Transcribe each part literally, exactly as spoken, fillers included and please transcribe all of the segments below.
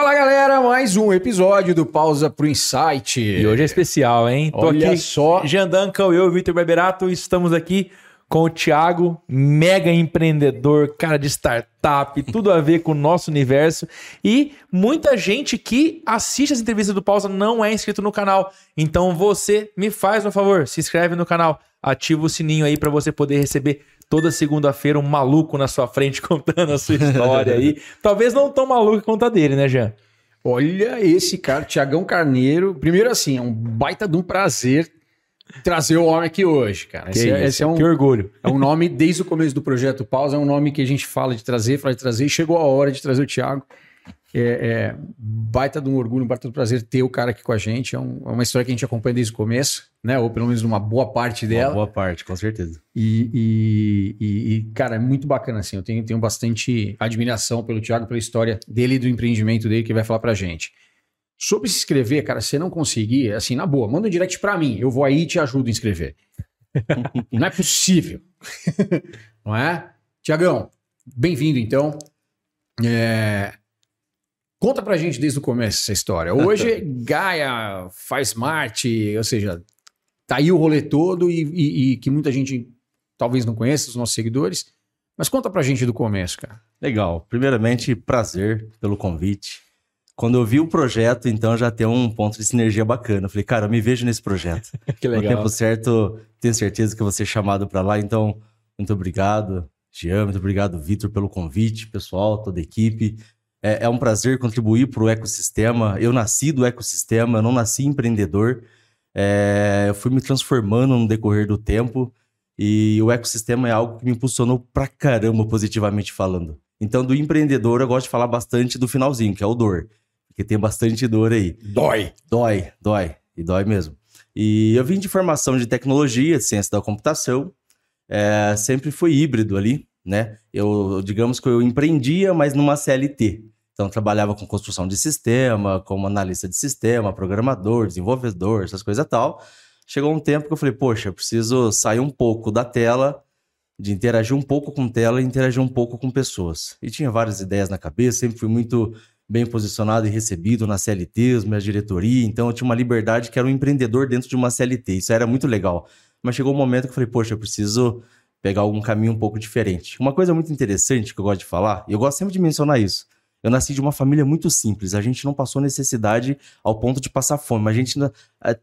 Fala galera, mais um episódio do Pausa pro Insight. E hoje é especial, hein? Tô Olha aqui só. Jean Duncan, eu e o Vitor Barbieratto, estamos aqui com o Tiago, mega empreendedor, cara de startup, tudo a ver com o nosso universo. E muita gente que assiste as entrevistas do Pausa não é inscrito no canal. Então você me faz um favor, se inscreve no canal, ativa o sininho aí para você poder receber toda segunda-feira um maluco na sua frente contando a sua história aí. Talvez não tão maluco quanto a dele, né, Jean? Olha esse cara, Tiagão Carneiro. Primeiro assim, é um baita de um prazer trazer o homem aqui hoje, cara. Esse, é, esse é um, que orgulho. É um nome, desde o começo do projeto Pausa, é um nome que a gente fala de trazer, fala de trazer, e chegou a hora de trazer o Tiago. É, é baita de um orgulho, baita de um prazer ter o cara aqui com a gente. É, um, é uma história que a gente acompanha desde o começo, né? Ou pelo menos numa boa parte dela. Uma boa parte, com certeza. E, e, e cara, é muito bacana, assim. Eu tenho, tenho bastante admiração pelo Tiago, pela história dele e do empreendimento dele que vai falar pra gente. Sobre se inscrever, cara, se não conseguir, assim, na boa, manda um direct pra mim. Eu vou aí e te ajudo a inscrever. Não é possível. Não é? Tiagão, bem-vindo, então. É... Conta pra gente desde o começo essa história. Hoje, Gaia faz Marte, ou seja, tá aí o rolê todo e, e, e que muita gente talvez não conheça, os nossos seguidores. Mas conta pra gente do começo, cara. Legal. Primeiramente, prazer pelo convite. Quando eu vi o projeto, então já tem um ponto de sinergia bacana. Eu falei, cara, eu me vejo nesse projeto. Que legal. No tempo certo, tenho certeza que eu vou ser chamado para lá. Então, muito obrigado, Jean, muito obrigado, Vitor, pelo convite, pessoal, toda a equipe. É, é um prazer contribuir para o ecossistema. Eu nasci do ecossistema, eu não nasci empreendedor. É, eu fui me transformando no decorrer do tempo. E o ecossistema é algo que me impulsionou pra caramba, positivamente falando. Então, do empreendedor, eu gosto de falar bastante do finalzinho, que é o dor. Porque tem bastante dor aí. Dói! Dói, dói. E dói mesmo. E eu vim de formação de tecnologia, ciência da computação. É, sempre fui híbrido ali, né? Eu, digamos que eu empreendia, mas numa C L T. Então, trabalhava com construção de sistema, como analista de sistema, programador, desenvolvedor, essas coisas e tal. Chegou um tempo que eu falei, poxa, eu preciso sair um pouco da tela, de interagir um pouco com tela e interagir um pouco com pessoas. E tinha várias ideias na cabeça, sempre fui muito bem posicionado e recebido na C L T, na diretoria, então eu tinha uma liberdade que era um empreendedor dentro de uma C L T, isso era muito legal. Mas chegou um momento que eu falei, poxa, eu preciso pegar algum caminho um pouco diferente. Uma coisa muito interessante que eu gosto de falar, e eu gosto sempre de mencionar isso, eu nasci de uma família muito simples, a gente não passou necessidade ao ponto de passar fome, a gente,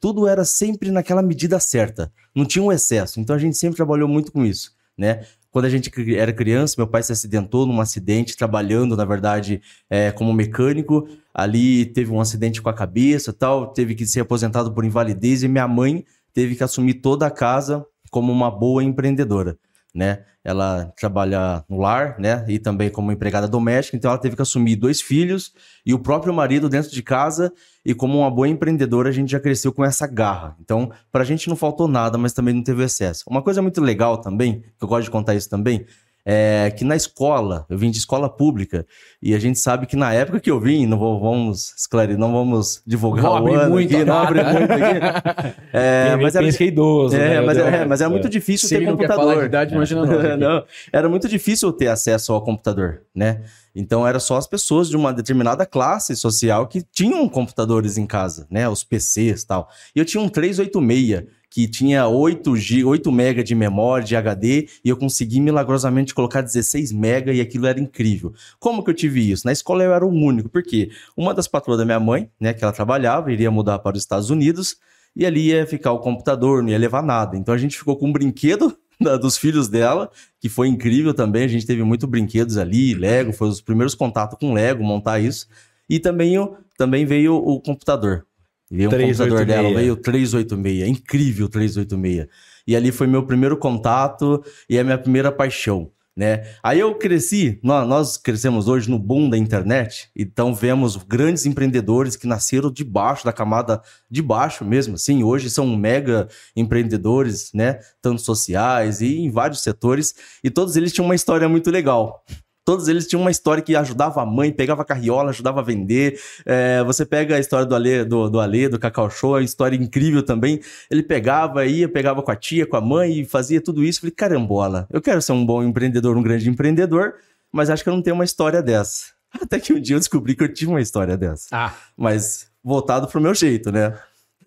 tudo era sempre naquela medida certa, não tinha um excesso, então a gente sempre trabalhou muito com isso, né? Quando a gente era criança, meu pai se acidentou num acidente, trabalhando, na verdade, é, como mecânico. Ali teve um acidente com a cabeça e tal, teve que ser aposentado por invalidez e minha mãe teve que assumir toda a casa como uma boa empreendedora, né? Ela trabalha no lar, né? E também como empregada doméstica, então ela teve que assumir dois filhos e o próprio marido dentro de casa. E como uma boa empreendedora, a gente já cresceu com essa garra. Então, pra gente não faltou nada, mas também não teve excesso. Uma coisa muito legal também, que eu gosto de contar isso também, é que na escola, eu vim de escola pública, e a gente sabe que na época que eu vim, não vou, vamos esclarecer, não vamos divulgar não o ano muito, aqui, não abre muito aqui. É, mas era, é idoso, é, né? mas, era, é, mas era muito difícil Se ter computador. Não idade, é. não, era muito difícil ter acesso ao computador, né? Então, era só as pessoas de uma determinada classe social que tinham computadores em casa, né? Os P Cs e tal. E eu tinha um trezentos e oitenta e seis, que tinha oito mega de memória, de H D, e eu consegui milagrosamente colocar dezesseis mega, e aquilo era incrível. Como que eu tive isso? Na escola eu era o único, porque uma das patroas da minha mãe, né, que ela trabalhava, iria mudar para os Estados Unidos, e ali ia ficar o computador, não ia levar nada. Então, a gente ficou com um brinquedo Da, dos filhos dela, que foi incrível também, a gente teve muitos brinquedos ali, Lego, foi os primeiros contatos com Lego, montar isso, e também, eu, também veio o computador, veio o computador dela, veio o trezentos e oitenta e seis, incrível o trezentos e oitenta e seis, e ali foi meu primeiro contato e a minha primeira paixão, né? Aí eu cresci, nós, nós crescemos hoje no boom da internet, então vemos grandes empreendedores que nasceram debaixo da camada, de baixo mesmo, assim, hoje são mega empreendedores, né? Tanto sociais e em vários setores, e todos eles tinham uma história muito legal. Todos eles tinham uma história que ajudava a mãe, pegava a carriola, ajudava a vender. É, você pega a história do Alê, do, do, Alê, do Cacau Show, é uma história incrível também. Ele pegava, ia, pegava com a tia, com a mãe e fazia tudo isso. Falei, carambola, eu quero ser um bom empreendedor, um grande empreendedor, mas acho que eu não tenho uma história dessa. Até que um dia eu descobri que eu tive uma história dessa. Ah. Mas voltado pro meu jeito, né?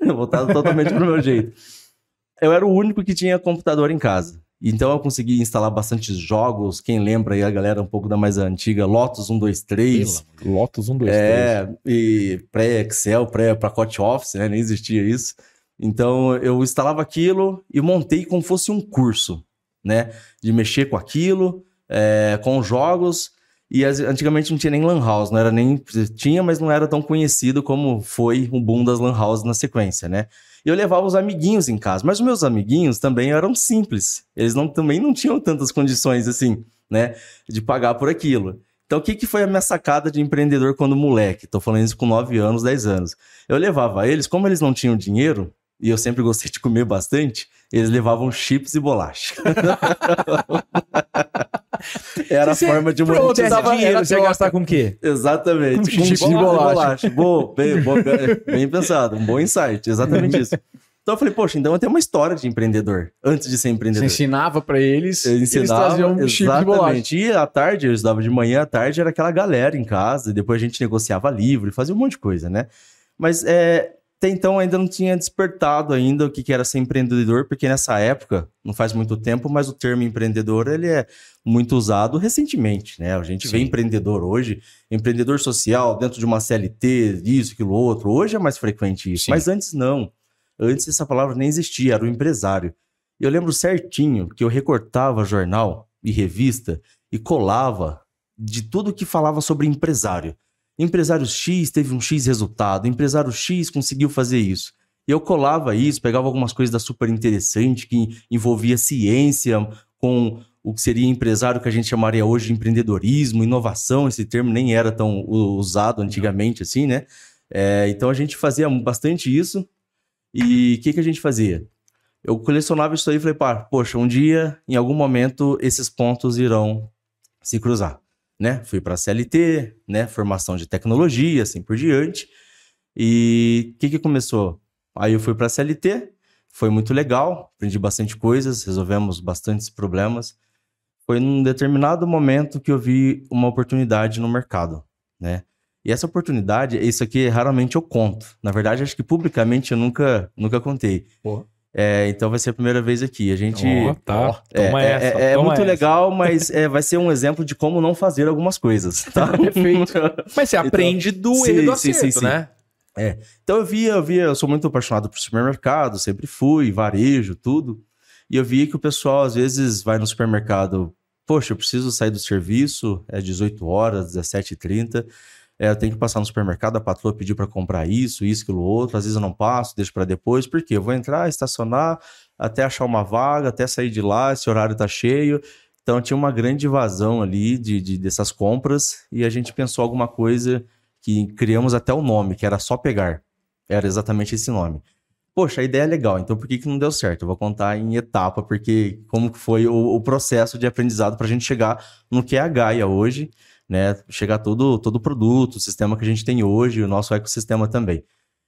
Voltado totalmente pro meu jeito. Eu era o único que tinha computador em casa. Então eu consegui instalar bastantes jogos. Quem lembra aí, a galera um pouco da mais antiga, Lotus um dois três. Pela, Lotus um dois três. É, e pré-Excel, pré-pacote Office, né? Nem existia isso. Então eu instalava aquilo e montei como fosse um curso, né? De mexer com aquilo, é, com jogos. E as, antigamente não tinha nem lan house, não era nem... Tinha, mas não era tão conhecido como foi o boom das lan houses na sequência, né? E eu levava os amiguinhos em casa, mas os meus amiguinhos também eram simples. Eles não, também não tinham tantas condições, assim, né? De pagar por aquilo. Então, o que, que foi a minha sacada de empreendedor quando moleque? Tô falando isso com nove anos, dez anos. Eu levava eles, como eles não tinham dinheiro... E eu sempre gostei de comer bastante. Eles levavam chips e bolacha. Era a forma de... Pronto, você dava dinheiro, você ia gastar com o quê? Exatamente. Com chips e bolacha. Boa, bem, boa, bem pensado. Um bom insight. Exatamente isso. Então eu falei, poxa, então eu tenho uma história de empreendedor. Antes de ser empreendedor. Você ensinava pra eles. Eu ensinava, eles traziam chips e bolacha. E à tarde, eu estudava de manhã, à tarde era aquela galera em casa. E depois a gente negociava livro, fazia um monte de coisa, né? Mas é... Até então ainda não tinha despertado ainda o que era ser empreendedor, porque nessa época, não faz muito tempo, mas o termo empreendedor ele é muito usado recentemente, né? A gente Sim. vê empreendedor hoje, empreendedor social, dentro de uma C L T, isso, aquilo, outro. Hoje é mais frequente isso, Sim. mas antes não. Antes essa palavra nem existia, era o empresário. Eu lembro certinho que eu recortava jornal e revista e colava de tudo que falava sobre empresário. Empresário X teve um X resultado, empresário X conseguiu fazer isso. E eu colava isso, pegava algumas coisas da super interessante que envolvia ciência com o que seria empresário que a gente chamaria hoje de empreendedorismo, inovação, esse termo nem era tão usado antigamente assim, né? É, então a gente fazia bastante isso e o que, que a gente fazia? Eu colecionava isso aí e falei, pá, poxa, um dia, em algum momento, esses pontos irão se cruzar. Né? Fui para a C L T, né? Formação de tecnologia, assim por diante. E o que, que começou? Aí eu fui para a C L T, foi muito legal, aprendi bastante coisas, resolvemos bastantes problemas. Foi num determinado momento que eu vi uma oportunidade no mercado, né? E essa oportunidade, isso aqui raramente eu conto. Na verdade, acho que publicamente eu nunca, nunca contei. Porra. É, então vai ser a primeira vez aqui. A gente... Oh, tá. É, toma é, essa, é, é toma muito essa. Legal, mas é, vai ser um exemplo de como não fazer algumas coisas, tá? Perfeito. Mas você aprende então, do erro do acerto, sim, sim, né? É. Então eu via, eu via, eu sou muito apaixonado por supermercado, sempre fui, varejo, tudo. E eu via que o pessoal às vezes vai no supermercado, poxa, eu preciso sair do serviço, é dezoito horas, dezessete e trinta... É, eu tenho que passar no supermercado, a patroa pediu para comprar isso, isso, aquilo, outro. Às vezes eu não passo, deixo para depois. Por quê? Eu vou entrar, estacionar, até achar uma vaga, até sair de lá, esse horário tá cheio. Então tinha uma grande evasão ali de, de, dessas compras e a gente pensou alguma coisa que criamos até o nome, que era Só Pegar. Era exatamente esse nome. Poxa, a ideia é legal, então por que, que não deu certo? Eu vou contar em etapa, porque como que foi o, o processo de aprendizado para a gente chegar no que é a Gaia hoje, né, chegar todo todo produto, o sistema que a gente tem hoje, o nosso ecossistema também.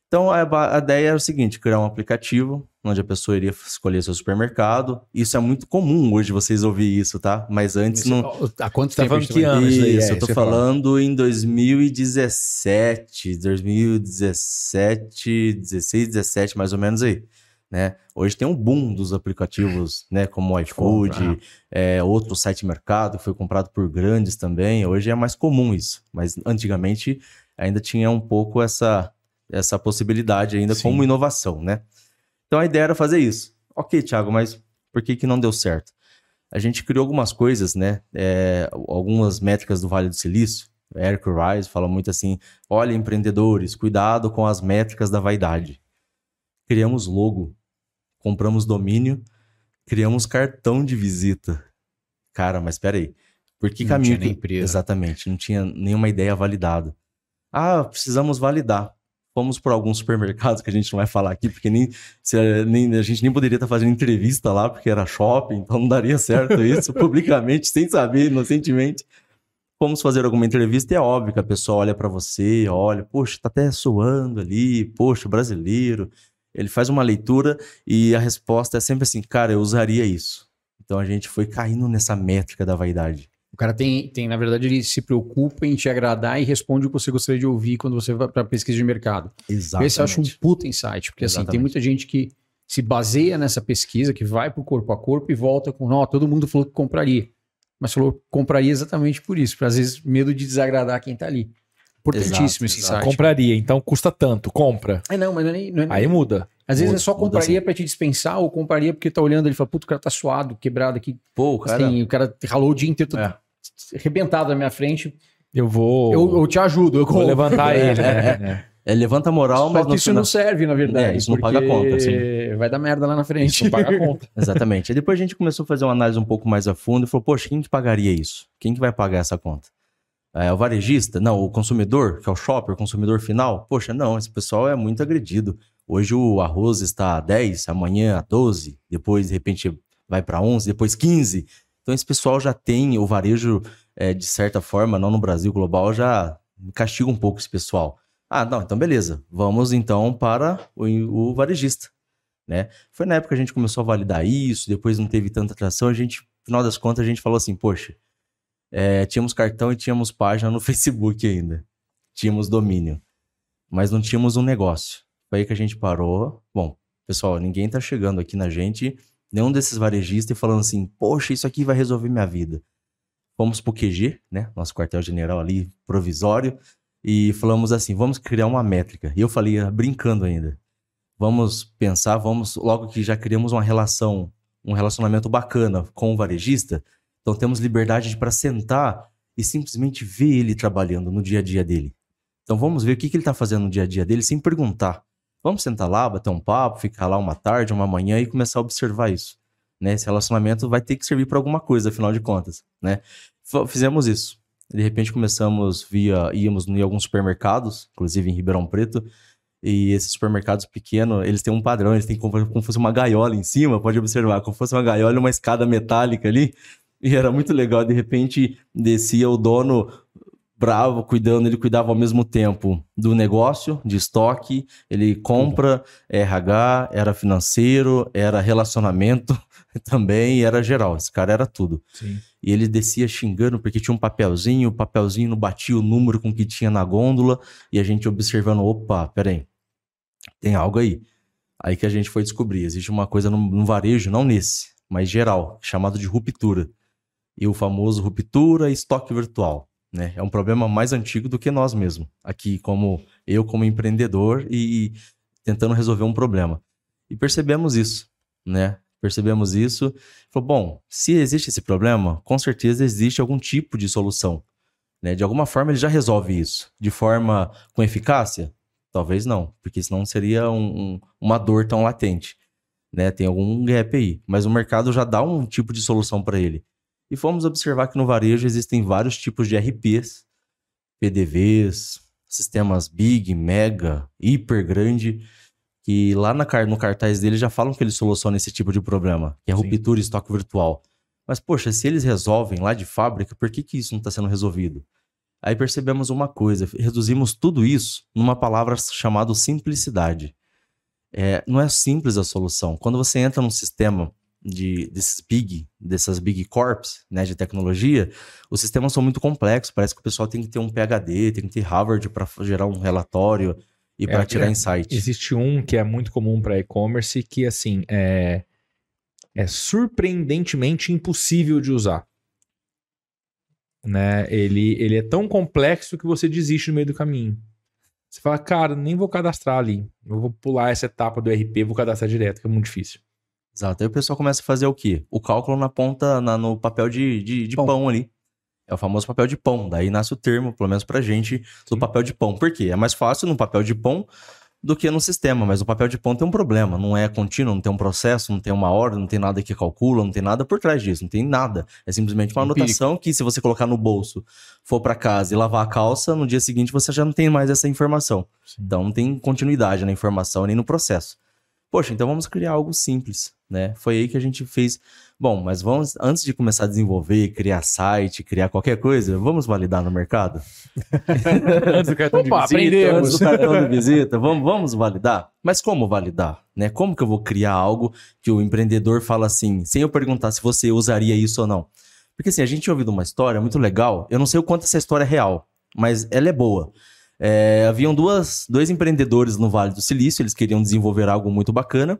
Então, a, a ideia era o seguinte, criar um aplicativo onde a pessoa iria escolher seu supermercado. Isso é muito comum hoje vocês ouvirem isso, tá? Mas antes isso, não... Há quanto tempo? Tá que anos isso, isso é, eu tô falando falou. Em dois mil e dezessete, dois mil e dezessete, dezesseis, dezessete, mais ou menos aí. Né? Hoje tem um boom dos aplicativos, né? Como o iFood, é, outro site mercado que foi comprado por grandes também. Hoje é mais comum isso, mas antigamente ainda tinha um pouco essa, essa possibilidade ainda Sim. como inovação, né? Então a ideia era fazer isso. Ok, Thiago, mas por que que não deu certo? A gente criou algumas coisas, né? É, algumas métricas do Vale do Silício. Eric Ries fala muito assim, olha empreendedores, cuidado com as métricas da vaidade. Criamos logo. Compramos domínio, criamos cartão de visita. Cara, mas peraí, por que não caminho? Tinha nem Exatamente, não tinha nenhuma ideia validada. Ah, precisamos validar. Fomos por alguns supermercados que a gente não vai falar aqui, porque nem, se, nem, a gente nem poderia estar fazendo entrevista lá, porque era shopping, então não daria certo isso publicamente, sem saber, inocentemente. Fomos fazer alguma entrevista e é óbvio que a pessoa olha para você, olha, poxa, tá até suando ali, poxa, brasileiro... Ele faz uma leitura e a resposta é sempre assim, cara, eu usaria isso. Então a gente foi caindo nessa métrica da vaidade. O cara tem, tem, na verdade, ele se preocupa em te agradar e responde o que você gostaria de ouvir quando você vai para pesquisa de mercado. Exatamente. Esse eu acho um puta insight, porque Exatamente. assim, tem muita gente que se baseia nessa pesquisa, que vai para o corpo a corpo e volta com, ó, todo mundo falou que compraria. Mas falou, compraria exatamente por isso, porque às vezes medo de desagradar quem tá ali. Importantíssimo exato, esse exato. site. Compraria, então custa tanto, compra. É, não, mas não é nem... Não é nem. Aí muda. Às vezes muda, é só compraria assim. Pra te dispensar ou compraria porque tá olhando, ele fala, puto, o cara tá suado, quebrado aqui. Pô, o cara... Assim, o cara ralou o dia inteiro, tá é. arrebentado na minha frente. Eu vou... Eu, eu te ajudo, eu vou levantar ele. Né? É, é. É, levanta a moral, só mas... Só que isso final... não serve, na verdade. É, isso não paga a conta, assim. Vai dar merda lá na frente. Isso não paga a conta. Exatamente. Aí depois a gente começou a fazer uma análise um pouco mais a fundo e falou, poxa, quem que pagaria isso? Quem que vai pagar essa conta? É o varejista? Não, o consumidor, que é o shopper, o consumidor final? Poxa, não, esse pessoal é muito agredido. Hoje o arroz está a dez, amanhã a doze, depois de repente vai para onze, depois quinze. Então esse pessoal já tem o varejo, é, de certa forma, não no Brasil global, já castiga um pouco esse pessoal. Ah, não, então beleza. Vamos então para o, o varejista, né? Foi na época que a gente começou a validar isso, depois não teve tanta atração, a gente, no final das contas, a gente falou assim, poxa, é, tínhamos cartão e tínhamos página no Facebook ainda. Tínhamos domínio, mas não tínhamos um negócio. Foi aí que a gente parou. Bom, pessoal, ninguém tá chegando aqui na gente, nenhum desses varejistas e falando assim, poxa, isso aqui vai resolver minha vida. Fomos pro Q G, né? Nosso quartel-general ali, provisório. E falamos assim, vamos criar uma métrica. E eu falei, brincando ainda, vamos pensar, vamos, logo que já criamos uma relação, um relacionamento bacana com o varejista, então temos liberdade para sentar e simplesmente ver ele trabalhando no dia a dia dele. Então vamos ver o que, que ele está fazendo no dia a dia dele sem perguntar. Vamos sentar lá, bater um papo, ficar lá uma tarde, uma manhã e começar a observar isso, né? Esse relacionamento vai ter que servir para alguma coisa, afinal de contas, né? Fizemos isso. De repente começamos via, íamos em alguns supermercados, inclusive em Ribeirão Preto, e esses supermercados pequenos, eles têm um padrão, eles têm como, como fosse uma gaiola em cima, pode observar, como fosse uma gaiola, uma escada metálica ali, e era muito legal, de repente descia o dono bravo, cuidando, ele cuidava ao mesmo tempo do negócio, de estoque, ele compra, R H, era financeiro, era relacionamento... Também era geral, esse cara era tudo. Sim. E ele descia xingando porque tinha um papelzinho, o papelzinho batia o número com o que tinha na gôndola e a gente observando, opa, peraí, tem algo aí. Aí que a gente foi descobrir, existe uma coisa no, no varejo, não nesse, mas geral, chamado de ruptura. E o famoso ruptura e estoque virtual, né? É um problema mais antigo do que nós mesmos, aqui como eu como empreendedor e, e tentando resolver um problema. E percebemos isso, né? Percebemos isso, falou, bom, se existe esse problema, com certeza existe algum tipo de solução, né? De alguma forma ele já resolve isso, de forma com eficácia? Talvez não, porque senão seria um, um, uma dor tão latente, né? Tem algum gap aí, mas o mercado já dá um tipo de solução para ele. E fomos observar que no varejo existem vários tipos de R Ps, P D Vs, sistemas big, mega, hiper grande... E lá na, no cartaz deles já falam que eles solucionam esse tipo de problema, que é ruptura e estoque virtual. Mas, poxa, se eles resolvem lá de fábrica, por que que isso não está sendo resolvido? Aí percebemos uma coisa, reduzimos tudo isso numa palavra chamada simplicidade. É, não é simples a solução. Quando você entra num sistema de, desses big, dessas big corps, né, de tecnologia, os sistemas são muito complexos, parece que o pessoal tem que ter um P H D, tem que ter Harvard para gerar um relatório... E para é, tirar insight. Existe um que é muito comum para e-commerce que, assim, é, é surpreendentemente impossível de usar. Né? Ele, ele é tão complexo que você desiste no meio do caminho. Você fala, cara, nem vou cadastrar ali. Eu vou pular essa etapa do R P, vou cadastrar direto, que é muito difícil. Exato. Aí o pessoal começa a fazer o quê? O cálculo na ponta, na, no papel de, de, de pão. pão ali. É o famoso papel de pão, daí nasce o termo, pelo menos pra gente, do Sim. papel de pão. Por quê? É mais fácil no papel de pão do que no sistema, mas o papel de pão tem um problema, não é contínuo, não tem um processo, não tem uma ordem, não tem nada que calcula, não tem nada por trás disso, não tem nada. É simplesmente uma empírico. Anotação que se você colocar no bolso, for pra casa e lavar a calça, no dia seguinte você já não tem mais essa informação. Sim. Então não tem continuidade na informação nem no processo. Poxa, então vamos criar algo simples, né? Foi aí que a gente fez... Bom, mas vamos, antes de começar a desenvolver, criar site, criar qualquer coisa, vamos validar no mercado? Antes do cartão Opa, de visita. Antes do cartão de visita, vamos, vamos validar? Mas como validar? Né? Como que eu vou criar algo que o empreendedor fala assim, sem eu perguntar se você usaria isso ou não? Porque assim, a gente tinha ouvido uma história muito legal, eu não sei o quanto essa história é real, mas ela é boa. É, haviam duas, dois empreendedores no Vale do Silício, eles queriam desenvolver algo muito bacana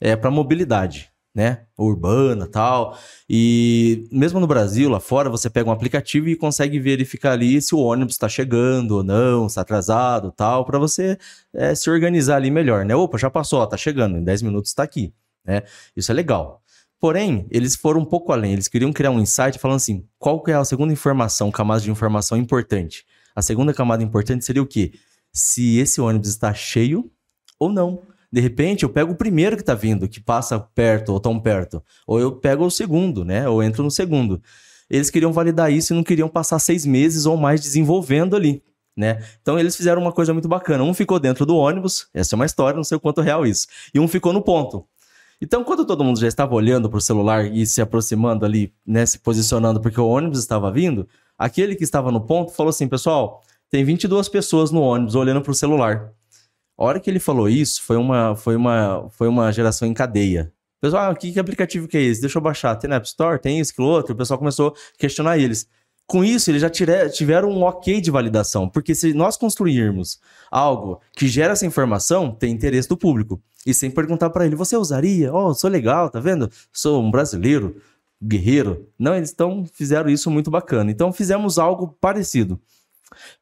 é, para mobilidade, né? Urbana e tal. E mesmo no Brasil, lá fora, você pega um aplicativo e consegue verificar ali se o ônibus está chegando ou não, está atrasado e tal, para você é, se organizar ali melhor, né? Opa, já passou, está chegando, em dez minutos está aqui, né? Isso é legal. Porém, eles foram um pouco além. Eles queriam criar um insight falando assim, qual que é a segunda informação, camada de informação importante? A segunda camada importante seria o quê? Se esse ônibus está cheio ou não. De repente, eu pego o primeiro que está vindo, que passa perto ou tão perto. Ou eu pego o segundo, né? Ou entro no segundo. Eles queriam validar isso e não queriam passar seis meses ou mais desenvolvendo ali, né? Então, eles fizeram uma coisa muito bacana. Um ficou dentro do ônibus, essa é uma história, não sei o quanto é real isso. E um ficou no ponto. Então, quando todo mundo já estava olhando para o celular e se aproximando ali, né, se posicionando porque o ônibus estava vindo, aquele que estava no ponto falou assim, pessoal, tem vinte e duas pessoas no ônibus olhando para o celular. A hora que ele falou isso, foi uma, foi uma, foi uma geração em cadeia. Pessoal, ah, que, que aplicativo que é esse? Deixa eu baixar. Tem na App Store? Tem isso, aquilo, outro? O pessoal começou a questionar eles. Com isso, eles já tire, tiveram um ok de validação, porque se nós construirmos algo que gera essa informação, tem interesse do público. E sem perguntar para ele, você usaria? Oh, sou legal, tá vendo? Sou um brasileiro, guerreiro. Não, eles tão, fizeram isso muito bacana. Então, fizemos algo parecido.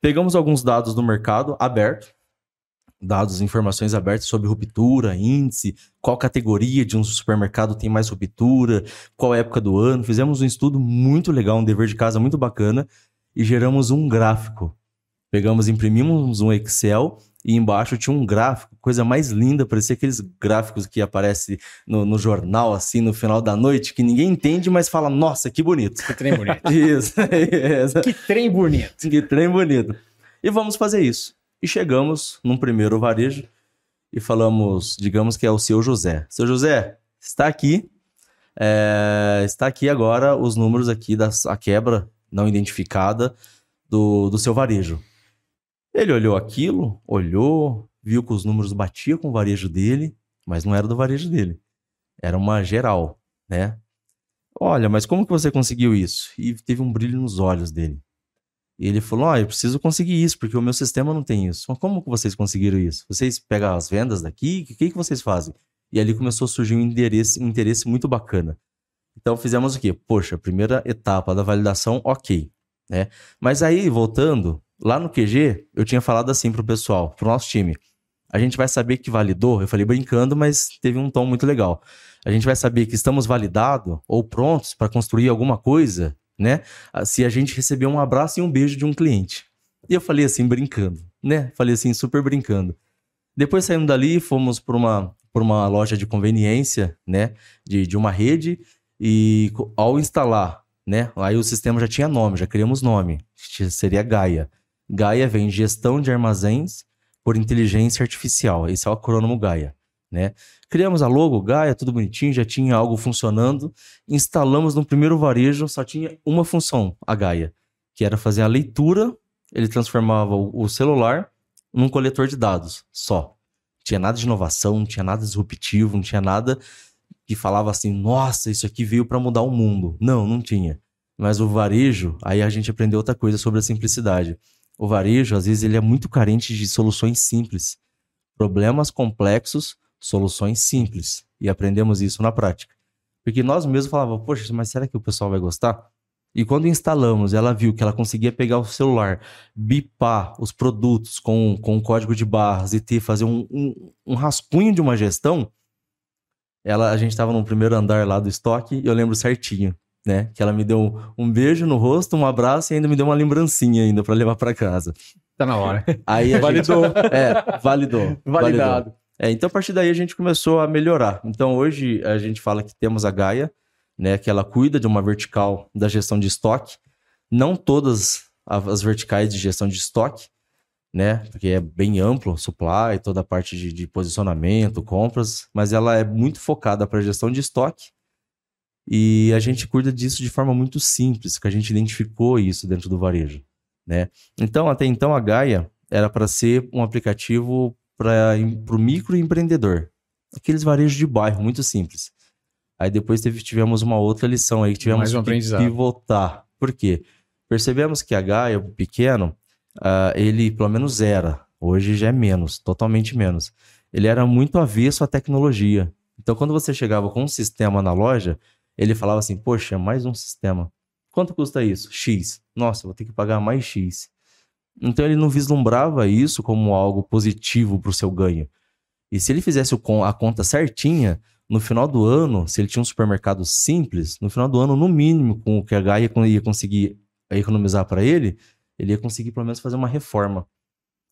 Pegamos alguns dados do mercado aberto, dados, informações abertas sobre ruptura, índice, qual categoria de um supermercado tem mais ruptura, qual época do ano. Fizemos um estudo muito legal, um dever de casa muito bacana e geramos um gráfico. Pegamos, imprimimos um Excel e embaixo tinha um gráfico, coisa mais linda, parecia aqueles gráficos que aparecem no, no jornal, assim, no final da noite, que ninguém entende, mas fala, nossa, que bonito. Que trem bonito. Isso. Isso. Que trem bonito. Que trem bonito. E vamos fazer isso. E chegamos num primeiro varejo e falamos, digamos que é o seu José. Seu José, está aqui, é, está aqui agora os números aqui da a quebra não identificada do, do seu varejo. Ele olhou aquilo, olhou, viu que os números batiam com o varejo dele, mas não era do varejo dele. Era uma geral, né? Olha, mas como que você conseguiu isso? E teve um brilho nos olhos dele. E ele falou, ah, eu preciso conseguir isso, porque o meu sistema não tem isso. Mas como que vocês conseguiram isso? Vocês pegam as vendas daqui? O que, que, que vocês fazem? E ali começou a surgir um, endereço, um interesse muito bacana. Então fizemos o quê? Poxa, primeira etapa da validação, ok. Né? Mas aí, voltando, lá no Q G, eu tinha falado assim pro pessoal, pro nosso time. A gente vai saber que validou, eu falei brincando, mas teve um tom muito legal. A gente vai saber que estamos validados ou prontos para construir alguma coisa, né? Se a gente receber um abraço e um beijo de um cliente. E eu falei assim, brincando, né? Falei assim, super brincando. Depois saímos dali, fomos para uma, para uma loja de conveniência, né? De, de uma rede, e ao instalar, né? Aí o sistema já tinha nome, já criamos nome. Seria Gaia. Gaia vem gestão de armazéns por inteligência artificial. Esse é o acrônimo Gaia, né? Criamos a logo, Gaia, tudo bonitinho, já tinha algo funcionando. Instalamos no primeiro varejo, só tinha uma função, a Gaia, que era fazer a leitura. Ele transformava o celular num coletor de dados, só. Não tinha nada de inovação, não tinha nada disruptivo, não tinha nada que falava assim, nossa, isso aqui veio para mudar o mundo. Não, não tinha. Mas o varejo, aí a gente aprendeu outra coisa sobre a simplicidade. O varejo, às vezes, ele é muito carente de soluções simples. Problemas complexos, soluções simples. E aprendemos isso na prática. Porque nós mesmos falávamos, poxa, mas será que o pessoal vai gostar? E quando instalamos, ela viu que ela conseguia pegar o celular, bipar os produtos com, com o código de barras e ter, fazer um, um, um rascunho de uma gestão. Ela, a gente estava no primeiro andar lá do estoque e eu lembro certinho, né? Que ela me deu um beijo no rosto, um abraço e ainda me deu uma lembrancinha ainda para levar para casa. Tá na hora. Aí validou. Gente, é, validou. Validado. Validou. É, então, a partir daí, a gente começou a melhorar. Então, hoje, a gente fala que temos a Gaia, né, que ela cuida de uma vertical da gestão de estoque. Não todas as verticais de gestão de estoque, né, porque é bem amplo, supply, toda a parte de, de posicionamento, compras, mas ela é muito focada para a gestão de estoque. E a gente cuida disso de forma muito simples, que a gente identificou isso dentro do varejo, né? Então, até então, a Gaia era para ser um aplicativo para o microempreendedor, aqueles varejos de bairro, muito simples. Aí depois teve, tivemos uma outra lição aí que tivemos que pivotar. Por quê? Percebemos que a Gaia, o pequeno, uh, ele pelo menos era, hoje já é menos, totalmente menos. Ele era muito avesso à tecnologia. Então quando você chegava com um sistema na loja, ele falava assim, poxa, mais um sistema. Quanto custa isso? X. Nossa, vou ter que pagar mais X. Então ele não vislumbrava isso como algo positivo para o seu ganho. E se ele fizesse a conta certinha, no final do ano, se ele tinha um supermercado simples, no final do ano, no mínimo, com o que a Gaia ia conseguir economizar para ele, ele ia conseguir pelo menos fazer uma reforma.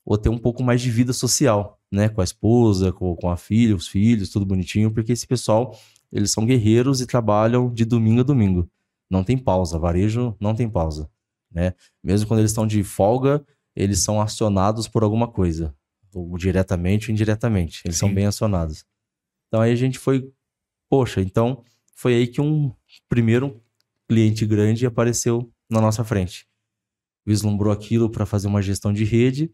Ou ter um pouco mais de vida social, né? Com a esposa, com, com a filha, os filhos, tudo bonitinho. Porque esse pessoal, eles são guerreiros e trabalham de domingo a domingo. Não tem pausa, varejo não tem pausa, né? Mesmo quando eles estão de folga, eles são acionados por alguma coisa. Ou diretamente ou indiretamente, eles Sim. são bem acionados. Então aí a gente foi, poxa, então foi aí que um primeiro cliente grande apareceu na nossa frente. Vislumbrou aquilo para fazer uma gestão de rede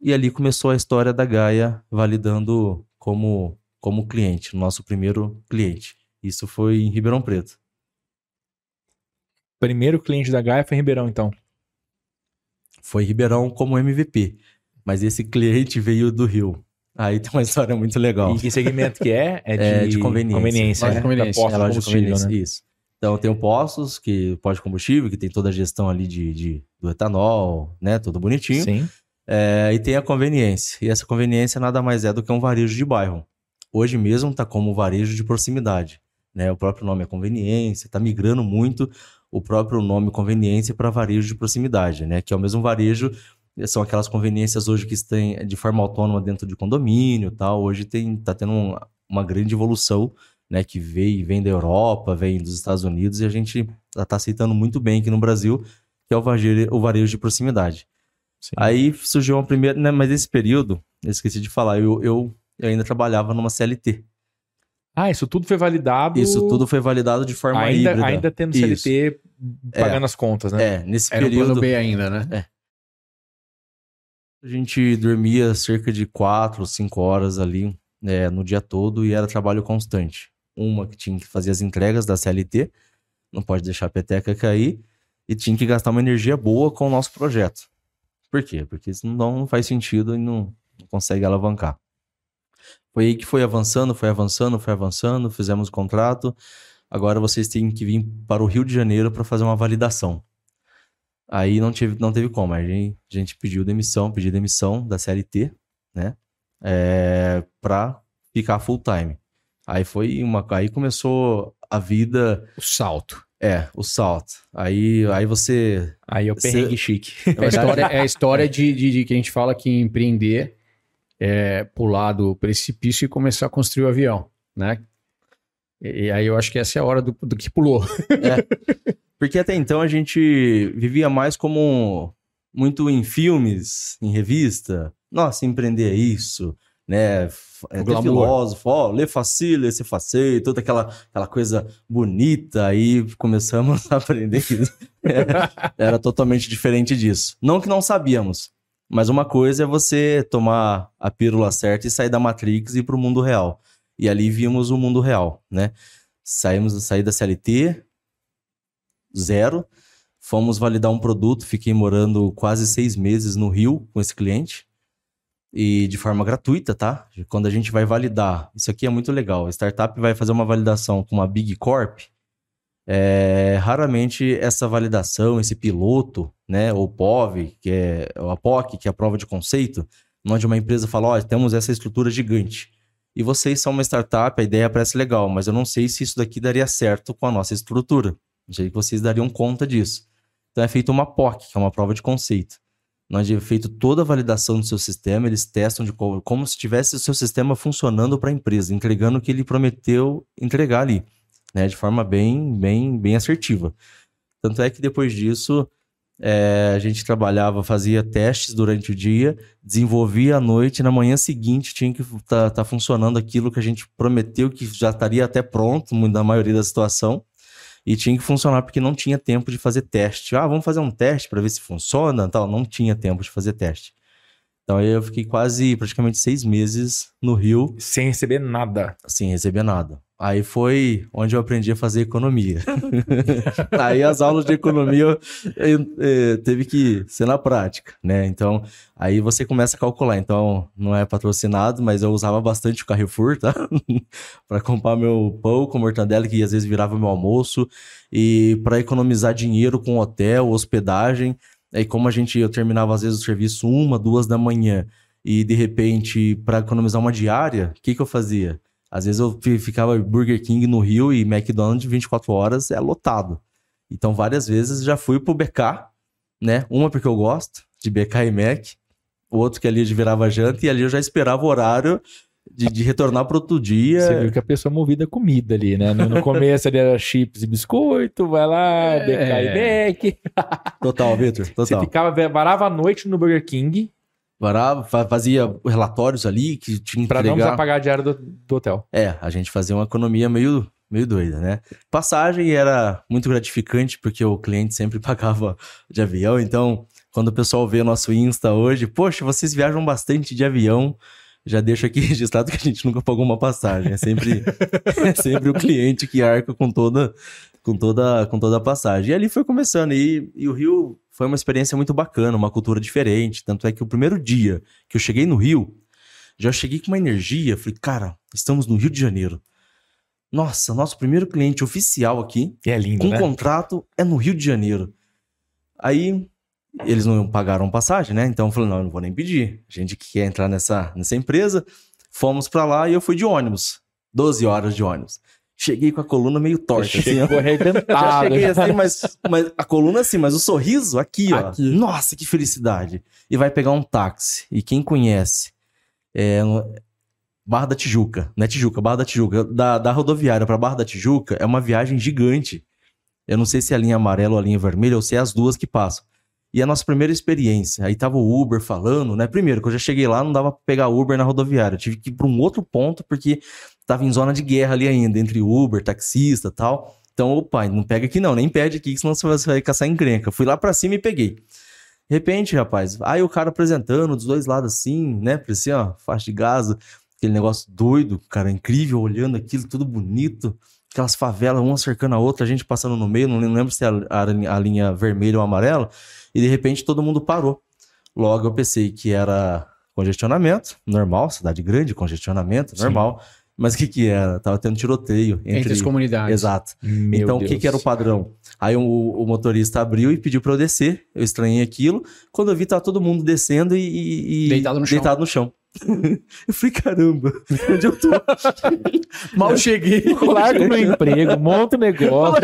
e ali começou a história da Gaia validando como, como cliente, nosso primeiro cliente. Isso foi em Ribeirão Preto. Primeiro cliente da Gaia foi em Ribeirão, então? Foi em Ribeirão como M V P, mas esse cliente veio do Rio. Aí tem uma história muito legal. E que segmento que é? É de, é de conveniência. conveniência né? de conveniência. É loja de conveniência, né? Isso. Então tem o Poços, que pode combustível, que tem toda a gestão ali de, de, do etanol, né? Tudo bonitinho. Sim. É, e tem a conveniência. E essa conveniência nada mais é do que um varejo de bairro. Hoje mesmo está como varejo de proximidade, né? O próprio nome é conveniência, está migrando muito o próprio nome conveniência para varejo de proximidade, né? Que é o mesmo varejo... São aquelas conveniências hoje que tem de forma autônoma dentro de condomínio e tal. Hoje tem, tá tendo um, uma grande evolução, né? Que veio, vem da Europa, vem dos Estados Unidos e a gente tá aceitando muito bem aqui no Brasil, que é o varejo, o varejo de proximidade. Sim. Aí surgiu uma primeira... Né, mas esse período, eu esqueci de falar, eu, eu, eu ainda trabalhava numa C L T. Ah, isso tudo foi validado... Isso tudo foi validado de forma ainda, híbrida. Ainda tendo C L T isso. pagando é, as contas, né? É, nesse Era período... Era o plano B ainda, né? É. A gente dormia cerca de quatro, cinco horas ali, né, no dia todo e era trabalho constante. Uma que tinha que fazer as entregas da C L T, não pode deixar a peteca cair, e tinha que gastar uma energia boa com o nosso projeto. Por quê? Porque isso não, não faz sentido e não, não consegue alavancar. Foi aí que foi avançando, foi avançando, foi avançando, fizemos o contrato. Agora vocês têm que vir para o Rio de Janeiro para fazer uma validação. Aí não teve, não teve como, a gente, a gente pediu demissão, pediu demissão da C L T, né, é, pra ficar full time. Aí foi uma, aí começou a vida... O salto. É, o salto. Aí, aí você... Aí eu perrengue chique. É a história, é a história de, de, de que a gente fala que empreender é pular do precipício e começar a construir o avião, né? E, e aí eu acho que essa é a hora do, do que pulou. É. Porque até então a gente vivia mais como muito em filmes, em revista. Nossa, empreender é isso, né? É ter filósofo, ó, lê facile, se facei, toda aquela, aquela coisa bonita. Aí começamos a aprender que era, era totalmente diferente disso. Não que não sabíamos, mas uma coisa é você tomar a pílula certa e sair da Matrix e ir para o mundo real. E ali vimos o mundo real, né? Saímos, saí da C L T... Zero. Fomos validar um produto, fiquei morando quase seis meses no Rio com esse cliente. E de forma gratuita, tá? Quando a gente vai validar, isso aqui é muito legal. A startup vai fazer uma validação com uma Big Corp. É, raramente essa validação, esse piloto, né? Ou P O V, que é a P O C, que é a prova de conceito, onde uma empresa fala, ó, temos essa estrutura gigante. E vocês são uma startup, a ideia parece legal, mas eu não sei se isso daqui daria certo com a nossa estrutura. Não sei que vocês dariam conta disso. Então é feito uma P O C, que é uma prova de conceito. Onde é feito toda a validação do seu sistema, eles testam de como, como se tivesse o seu sistema funcionando para a empresa, entregando o que ele prometeu entregar ali, né? De forma bem, bem, bem assertiva. Tanto é que depois disso, é, a gente trabalhava, fazia testes durante o dia, desenvolvia à noite, e na manhã seguinte tinha que estar tá, tá funcionando aquilo que a gente prometeu, que já estaria até pronto, na maioria da situação. E tinha que funcionar porque não tinha tempo de fazer teste. Ah, vamos fazer um teste para ver se funciona, tal. Não tinha tempo de fazer teste. Então eu fiquei quase, praticamente seis meses no Rio. Sem receber nada. Sem receber nada. Aí foi onde eu aprendi a fazer economia. Aí as aulas de economia eu, eu, teve que ser na prática, né? Então, aí você começa a calcular. Então, não é patrocinado, mas eu usava bastante o Carrefour, tá? Para comprar meu pão com mortadela, que às vezes virava meu almoço. E para economizar dinheiro com hotel, hospedagem. Aí como a gente, eu terminava às vezes o serviço uma, duas da manhã. E de repente, para economizar uma diária, o que que eu fazia? Às vezes eu ficava Burger King no Rio e McDonald's vinte e quatro horas é lotado. Então várias vezes já fui pro B K, né? Uma porque eu gosto de B K e Mac, o outro que ali virava janta e ali eu já esperava o horário de, de retornar pro outro dia. Você viu que a pessoa é movida a comida ali, né? No, no começo ali era chips e biscoito, vai lá, B K é... e Mac. Total, Vitor, total. Você ficava, varava a noite no Burger King. Varava, fazia relatórios ali que tinha que entregar. Pra não precisar pagar a diária do, do hotel. É, a gente fazia uma economia meio, meio doida, né? Passagem era muito gratificante porque o cliente sempre pagava de avião. Então, quando o pessoal vê nosso Insta hoje, poxa, vocês viajam bastante de avião. Já deixo aqui registrado que a gente nunca pagou uma passagem. É sempre, é sempre o cliente que arca com toda, com toda, com toda a passagem. E ali foi começando. E, e o Rio... Foi uma experiência muito bacana, uma cultura diferente. Tanto é que o primeiro dia que eu cheguei no Rio, já cheguei com uma energia. Falei, cara, estamos no Rio de Janeiro. Nossa, nosso primeiro cliente oficial aqui, é lindo, com né? contrato, é no Rio de Janeiro. Aí, eles não pagaram passagem, né? Então, eu falei, não, eu não vou nem pedir. A gente que quer entrar nessa, nessa empresa. Fomos pra lá e eu fui de ônibus. doze horas de ônibus. Cheguei com a coluna meio torta. Chegou assim, arrebentado. Cheguei assim, mas, mas a coluna assim, mas o sorriso aqui, ó. Aqui. Nossa, que felicidade. E vai pegar um táxi. E quem conhece, é, Barra da Tijuca, né? Tijuca, Barra da Tijuca. Da, da rodoviária para Barra da Tijuca é uma viagem gigante. Eu não sei se é a linha amarela ou a linha vermelha, ou se é as duas que passam. E a nossa primeira experiência. Aí tava o Uber falando, né? Primeiro, que eu já cheguei lá, não dava pra pegar Uber na rodoviária. Eu tive que ir pra um outro ponto, porque tava em zona de guerra ali ainda, entre Uber, taxista e tal. Então, opa, não pega aqui não, nem pede aqui, senão você vai caçar encrenca. Fui lá pra cima e peguei. De repente, rapaz, aí o cara apresentando dos dois lados assim, né? Parecia, assim, ó, faixa de gás, aquele negócio doido, cara, incrível, olhando aquilo, tudo bonito. Aquelas favelas, uma cercando a outra, a gente passando no meio, não lembro se era a linha vermelha ou amarela. E de repente todo mundo parou. Logo eu pensei que era congestionamento, normal, cidade grande, congestionamento, normal. Sim. Mas o que que era? Tava tendo tiroteio. Entre, entre as comunidades. Exato. Meu então o que que era o padrão? Aí o, o motorista abriu e pediu para eu descer. Eu estranhei aquilo. Quando eu vi, tava todo mundo descendo e... e deitado no chão. Deitado no chão. Eu falei, caramba, onde eu tô? Mal cheguei, largo meu emprego, monto negócio,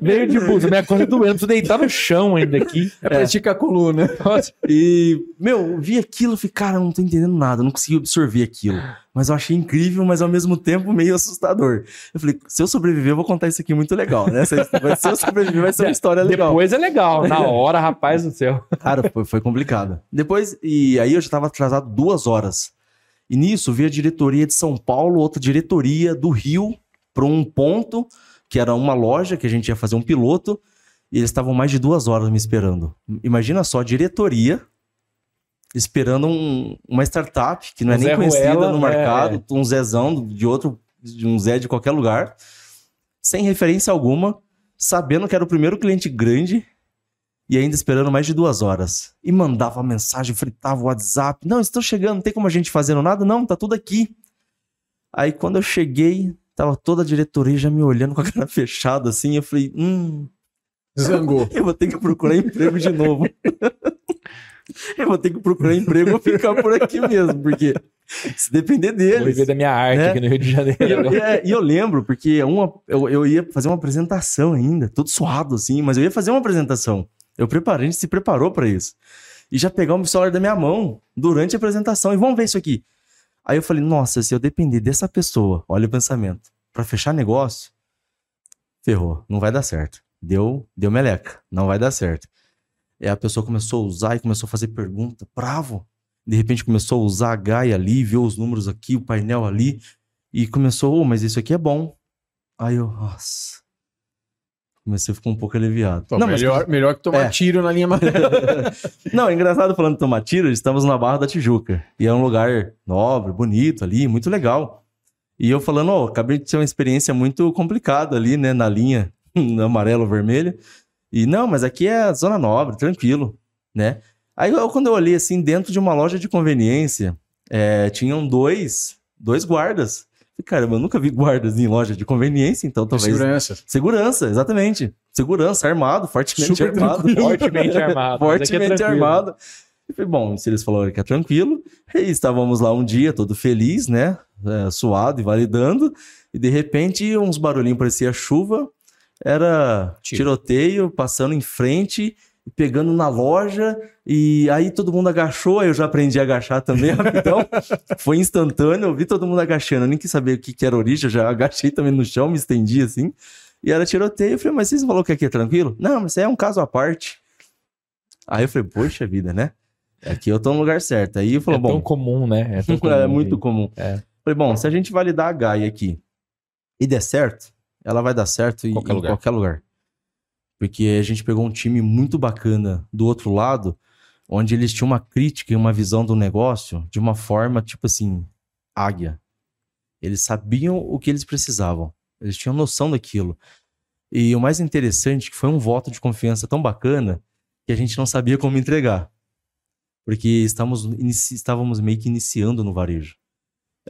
meio de buzo, minha coisa doendo, preciso deitar no chão ainda aqui. É, é. Pra esticar a coluna. E, meu, vi aquilo, falei, cara, eu não tô entendendo nada, não consegui absorver aquilo. Mas eu achei incrível, mas ao mesmo tempo meio assustador. Eu falei, se eu sobreviver, eu vou contar isso aqui muito legal, né? Se eu sobreviver, vai ser uma história legal. Depois é legal, na hora, rapaz do céu. Cara, foi complicado. Depois, e aí eu já tava atrasado duas horas. E nisso, vi a diretoria de São Paulo, outra diretoria do Rio, para um ponto, que era uma loja, que a gente ia fazer um piloto, e eles estavam mais de duas horas me esperando. Imagina só, a diretoria... Esperando um, uma startup que não um é nem Zé conhecida Ruela, no mercado, é... um Zezão de outro, de um Zé de qualquer lugar, sem referência alguma, sabendo que era o primeiro cliente grande e ainda esperando mais de duas horas. E mandava mensagem, fritava o WhatsApp: não, estou chegando, não tem como a gente fazendo nada, não, tá tudo aqui. Aí quando eu cheguei, tava toda a diretoria já me olhando com a cara fechada assim, eu falei: hum, zangou. Eu vou ter que procurar emprego de novo. Eu vou ter que procurar emprego ou ficar por aqui mesmo, porque se depender deles... Vou viver da minha arte, né? Aqui no Rio de Janeiro. E eu, é, e eu lembro, porque uma, eu, eu ia fazer uma apresentação ainda, todo suado assim, mas eu ia fazer uma apresentação. Eu preparei, a gente se preparou pra isso. E já pegar o celular da minha mão durante a apresentação e vamos ver isso aqui. Aí eu falei, nossa, se eu depender dessa pessoa, olha o pensamento, pra fechar negócio, ferrou, não vai dar certo. Deu, deu meleca, não vai dar certo. E a pessoa começou a usar e começou a fazer pergunta, bravo. De repente começou a usar a Gaia ali, viu os números aqui, o painel ali. E começou, oh, mas isso aqui é bom. Aí eu, nossa. Comecei a ficar um pouco aliviado. Pô, não, melhor, mas... melhor que tomar é. tiro na linha amarela. Não, é engraçado falando de tomar tiro, estamos na Barra da Tijuca. E é um lugar nobre, bonito ali, muito legal. E eu falando, ó, oh, acabei de ter uma experiência muito complicada ali, né, na linha amarelo ou vermelho. E não, mas aqui é a zona nobre, tranquilo, né? Aí eu, quando eu olhei assim, dentro de uma loja de conveniência, é, tinham dois, dois guardas. Caramba, eu nunca vi guardas em loja de conveniência, então talvez... Segurança. Segurança, exatamente. Segurança, armado, fortemente Super armado. Tranquilo. Fortemente armado. Fortemente é armado. E foi bom, se eles falaram que é tranquilo. E estávamos lá um dia, todo feliz, né? É, suado e validando. E de repente, uns barulhinhos, parecia chuva. Era Tiro. tiroteio, passando em frente... pegando na loja, e aí todo mundo agachou, aí eu já aprendi a agachar também, rapidão, foi instantâneo, eu vi todo mundo agachando, eu nem quis saber o que, que era a origem, eu já agachei também no chão, me estendi assim, e era tiroteio, eu falei, mas vocês falaram que aqui é tranquilo? Não, mas isso aí é um caso à parte. Aí eu falei, poxa vida, né? Aqui eu tô no lugar certo. Aí eu falei, é bom... É tão comum, né? É, tão comum, é muito comum. É. Eu falei, bom, se a gente validar a Gaia aqui e der certo, ela vai dar certo em qualquer em lugar. Qualquer lugar. Porque a gente pegou um time muito bacana do outro lado, onde eles tinham uma crítica e uma visão do negócio de uma forma, tipo assim, águia. Eles sabiam o que eles precisavam. Eles tinham noção daquilo. E o mais interessante, que foi um voto de confiança tão bacana, que a gente não sabia como entregar. Porque estávamos, inici- estávamos meio que iniciando no varejo.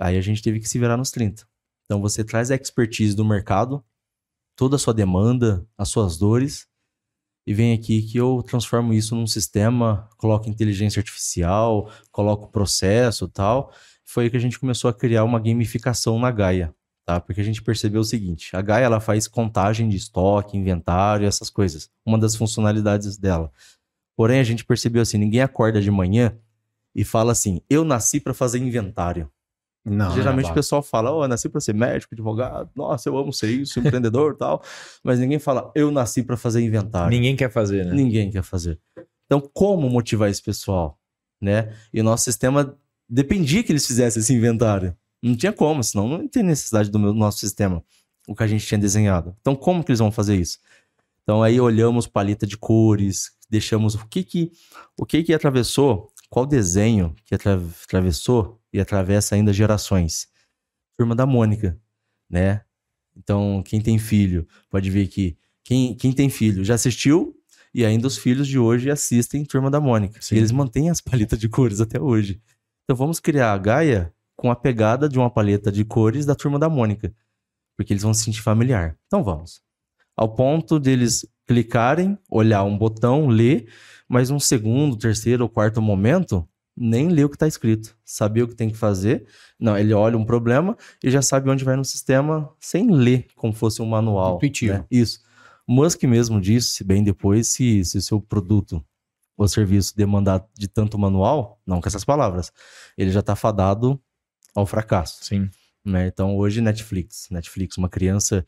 Aí a gente teve que se virar nos trinta. Então você traz a expertise do mercado, toda a sua demanda, as suas dores, e vem aqui que eu transformo isso num sistema, coloco inteligência artificial, coloco processo e tal. Foi aí que a gente começou a criar uma gamificação na Gaia, tá? Porque a gente percebeu o seguinte, a Gaia ela faz contagem de estoque, inventário, essas coisas, uma das funcionalidades dela. Porém, a gente percebeu assim, ninguém acorda de manhã e fala assim, eu nasci para fazer inventário. Não, Geralmente não é o pessoal fala, oh, eu nasci para ser médico, advogado, nossa, eu amo ser isso, empreendedor e tal. Mas ninguém fala, eu nasci para fazer inventário. Ninguém quer fazer, né? Ninguém quer fazer. Então, como motivar esse pessoal, né? E o nosso sistema dependia que eles fizessem esse inventário. Não tinha como, senão não tem necessidade do meu, nosso sistema, o que a gente tinha desenhado. Então, como que eles vão fazer isso? Então, aí olhamos paleta de cores, deixamos o que que, o que, que atravessou, qual desenho que atra- atravessou, e atravessa ainda gerações. Turma da Mônica, né? Então, quem tem filho, pode ver que quem, quem tem filho já assistiu e ainda os filhos de hoje assistem Turma da Mônica. Sim. E eles mantêm as paletas de cores até hoje. Então, vamos criar a Gaia com a pegada de uma paleta de cores da Turma da Mônica, porque eles vão se sentir familiar. Então, vamos. Ao ponto deles clicarem, olhar um botão, ler, mas um segundo, terceiro ou quarto momento... nem lê o que está escrito, saber o que tem que fazer. Não, ele olha um problema e já sabe onde vai no sistema sem ler, como fosse um manual. Intuitivo. Né? Isso. Musk mesmo disse, bem depois, se o se seu produto ou serviço demandar de tanto manual, não com essas palavras, ele já está fadado ao fracasso. Sim. Né? Então, hoje, Netflix. Netflix, uma criança...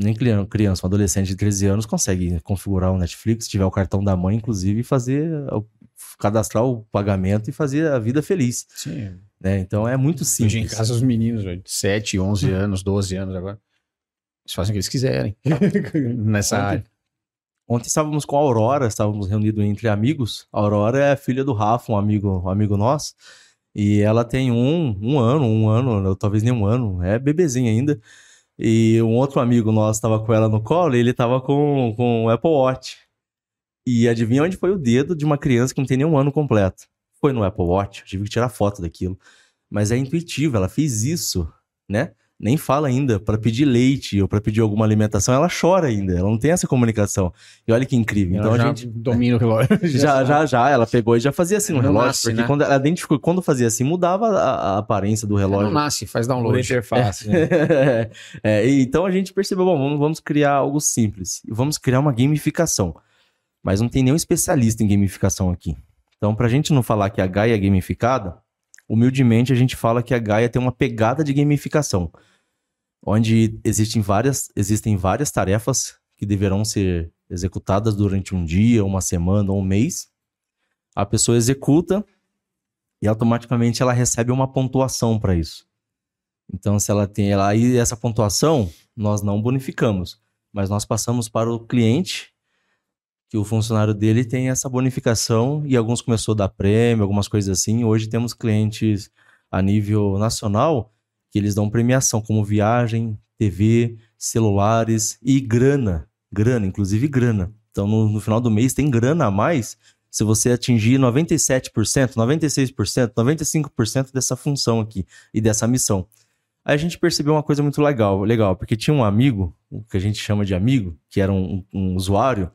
Nem criança, um adolescente de treze anos consegue configurar o Netflix, se tiver o cartão da mãe, inclusive, e fazer, cadastrar o pagamento e fazer a vida feliz. Sim. Né? Então é muito simples. Hoje em casa os meninos, velho, de sete, onze anos, doze anos agora, eles fazem o que eles quiserem nessa área. Ontem estávamos com a Aurora, estávamos reunidos entre amigos. A Aurora é a filha do Rafa, um amigo, um amigo nosso, e ela tem um, um ano, um ano, talvez nem um ano, é bebezinha ainda. E um outro amigo nosso estava com ela no colo e ele estava com, com o Apple Watch. E adivinha onde foi o dedo de uma criança que não tem nem um ano completo? Foi no Apple Watch, eu tive que tirar foto daquilo. Mas é intuitivo, ela fez isso, né? Nem fala ainda, para pedir leite ou para pedir alguma alimentação, ela chora ainda, ela não tem essa comunicação. E olha que incrível. Ela então, já a gente... domina o relógio. já, já, já, ela pegou e já fazia assim no relógio, nasce, porque né? quando ela identificou, quando fazia assim, mudava a, a aparência do relógio. Ela não nasce, faz download. Interface. É. Né? é, então a gente percebeu, bom, vamos, vamos criar algo simples, vamos criar uma gamificação, mas não tem nenhum especialista em gamificação aqui. Então, para a gente não falar que a Gaia é gamificada, humildemente a gente fala que a Gaia tem uma pegada de gamificação, onde existem várias, existem várias tarefas que deverão ser executadas durante um dia, uma semana ou um mês. A pessoa executa e automaticamente ela recebe uma pontuação para isso. Então, se ela tem ela, aí essa pontuação, nós não bonificamos, mas nós passamos para o cliente que o funcionário dele tem essa bonificação e alguns começou a dar prêmio, algumas coisas assim. Hoje temos clientes a nível nacional que eles dão premiação como viagem, T V, celulares e grana. Grana, inclusive grana. Então, no, no final do mês tem grana a mais se você atingir noventa e sete por cento, noventa e seis por cento, noventa e cinco por cento dessa função aqui e dessa missão. Aí a gente percebeu uma coisa muito legal, legal, porque tinha um amigo, o que a gente chama de amigo, que era um, um usuário,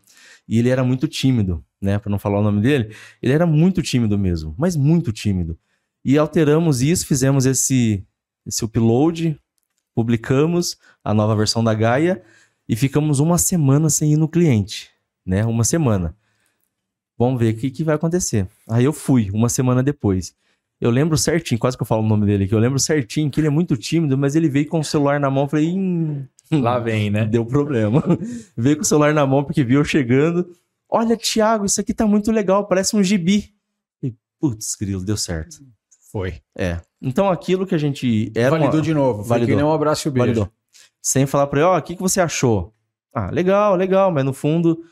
e ele era muito tímido, né? Para não falar o nome dele, ele era muito tímido mesmo, mas muito tímido. E alteramos isso, fizemos esse, esse upload, publicamos a nova versão da Gaia e ficamos uma semana sem ir no cliente, né? Uma semana. Vamos ver o que, que vai acontecer. Aí eu fui, uma semana depois. Eu lembro certinho, quase que eu falo o nome dele aqui, eu lembro certinho que ele é muito tímido, mas ele veio com o celular na mão, falei... Hum, lá vem, né? Deu problema. Veio com o celular na mão porque viu eu chegando. Olha, Tiago, isso aqui tá muito legal, parece um gibi. E, putz, grilo, deu certo. Foi. É. Então, aquilo que a gente... era validou uma... de novo. Foi validou. Que nem um abraço e um beijo. Validou. Sem falar pra ele, ó, oh, o que, que você achou? Ah, legal, legal, mas no fundo...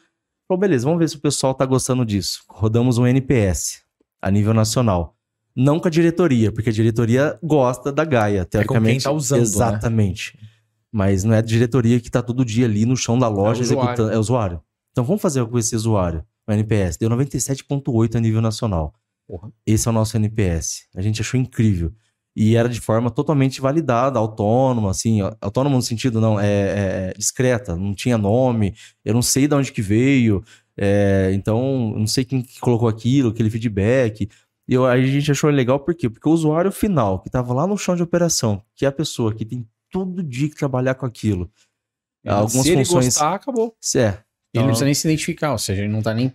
Pô, beleza, vamos ver se o pessoal tá gostando disso. Rodamos um N P S a nível nacional. Não com a diretoria, porque a diretoria gosta da Gaia, teoricamente. É com quem tá usando, exatamente. Né? Mas não é a diretoria que tá todo dia ali no chão da loja é executando. É usuário. Então vamos fazer com esse usuário, o N P S. Deu noventa e sete vírgula oito a nível nacional. Porra. Esse é o nosso N P S. A gente achou incrível. E era de forma totalmente validada, autônoma, assim, autônoma no sentido, não, é, é discreta, não tinha nome, eu não sei de onde que veio, é, então, não sei quem que colocou aquilo, aquele feedback. E eu, aí a gente achou legal, por quê? Porque o usuário final, que estava lá no chão de operação, que é a pessoa que tem todo dia que trabalhar com aquilo, é, algumas se funções... ele gostar, acabou. É. Ele então... não precisa nem se identificar, ou seja, ele não está nem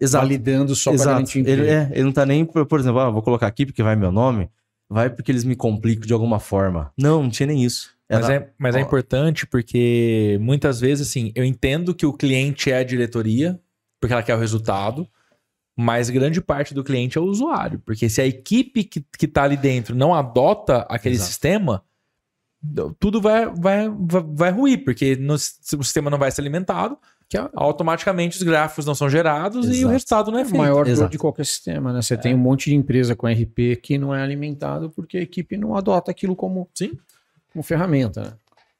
exato, validando só para garantir o emprego. Ele, é, ele não está nem, por exemplo, ah, vou colocar aqui porque vai meu nome, vai porque eles me complicam de alguma forma. Não, não tinha nem isso. Era... Mas, é, mas é importante porque muitas vezes, assim, eu entendo que o cliente é a diretoria, porque ela quer o resultado, mas grande parte do cliente é o usuário. Porque se a equipe que, que tá ali dentro não adota aquele exato. Sistema, tudo vai, vai, vai, vai ruir, porque no, o sistema não vai ser alimentado, que automaticamente os gráficos não são gerados exato. E o resultado não é feito. É o maior dor de qualquer sistema, né? Você é. Tem um monte de empresa com R P que não é alimentado porque a equipe não adota aquilo como, sim. como ferramenta. Né?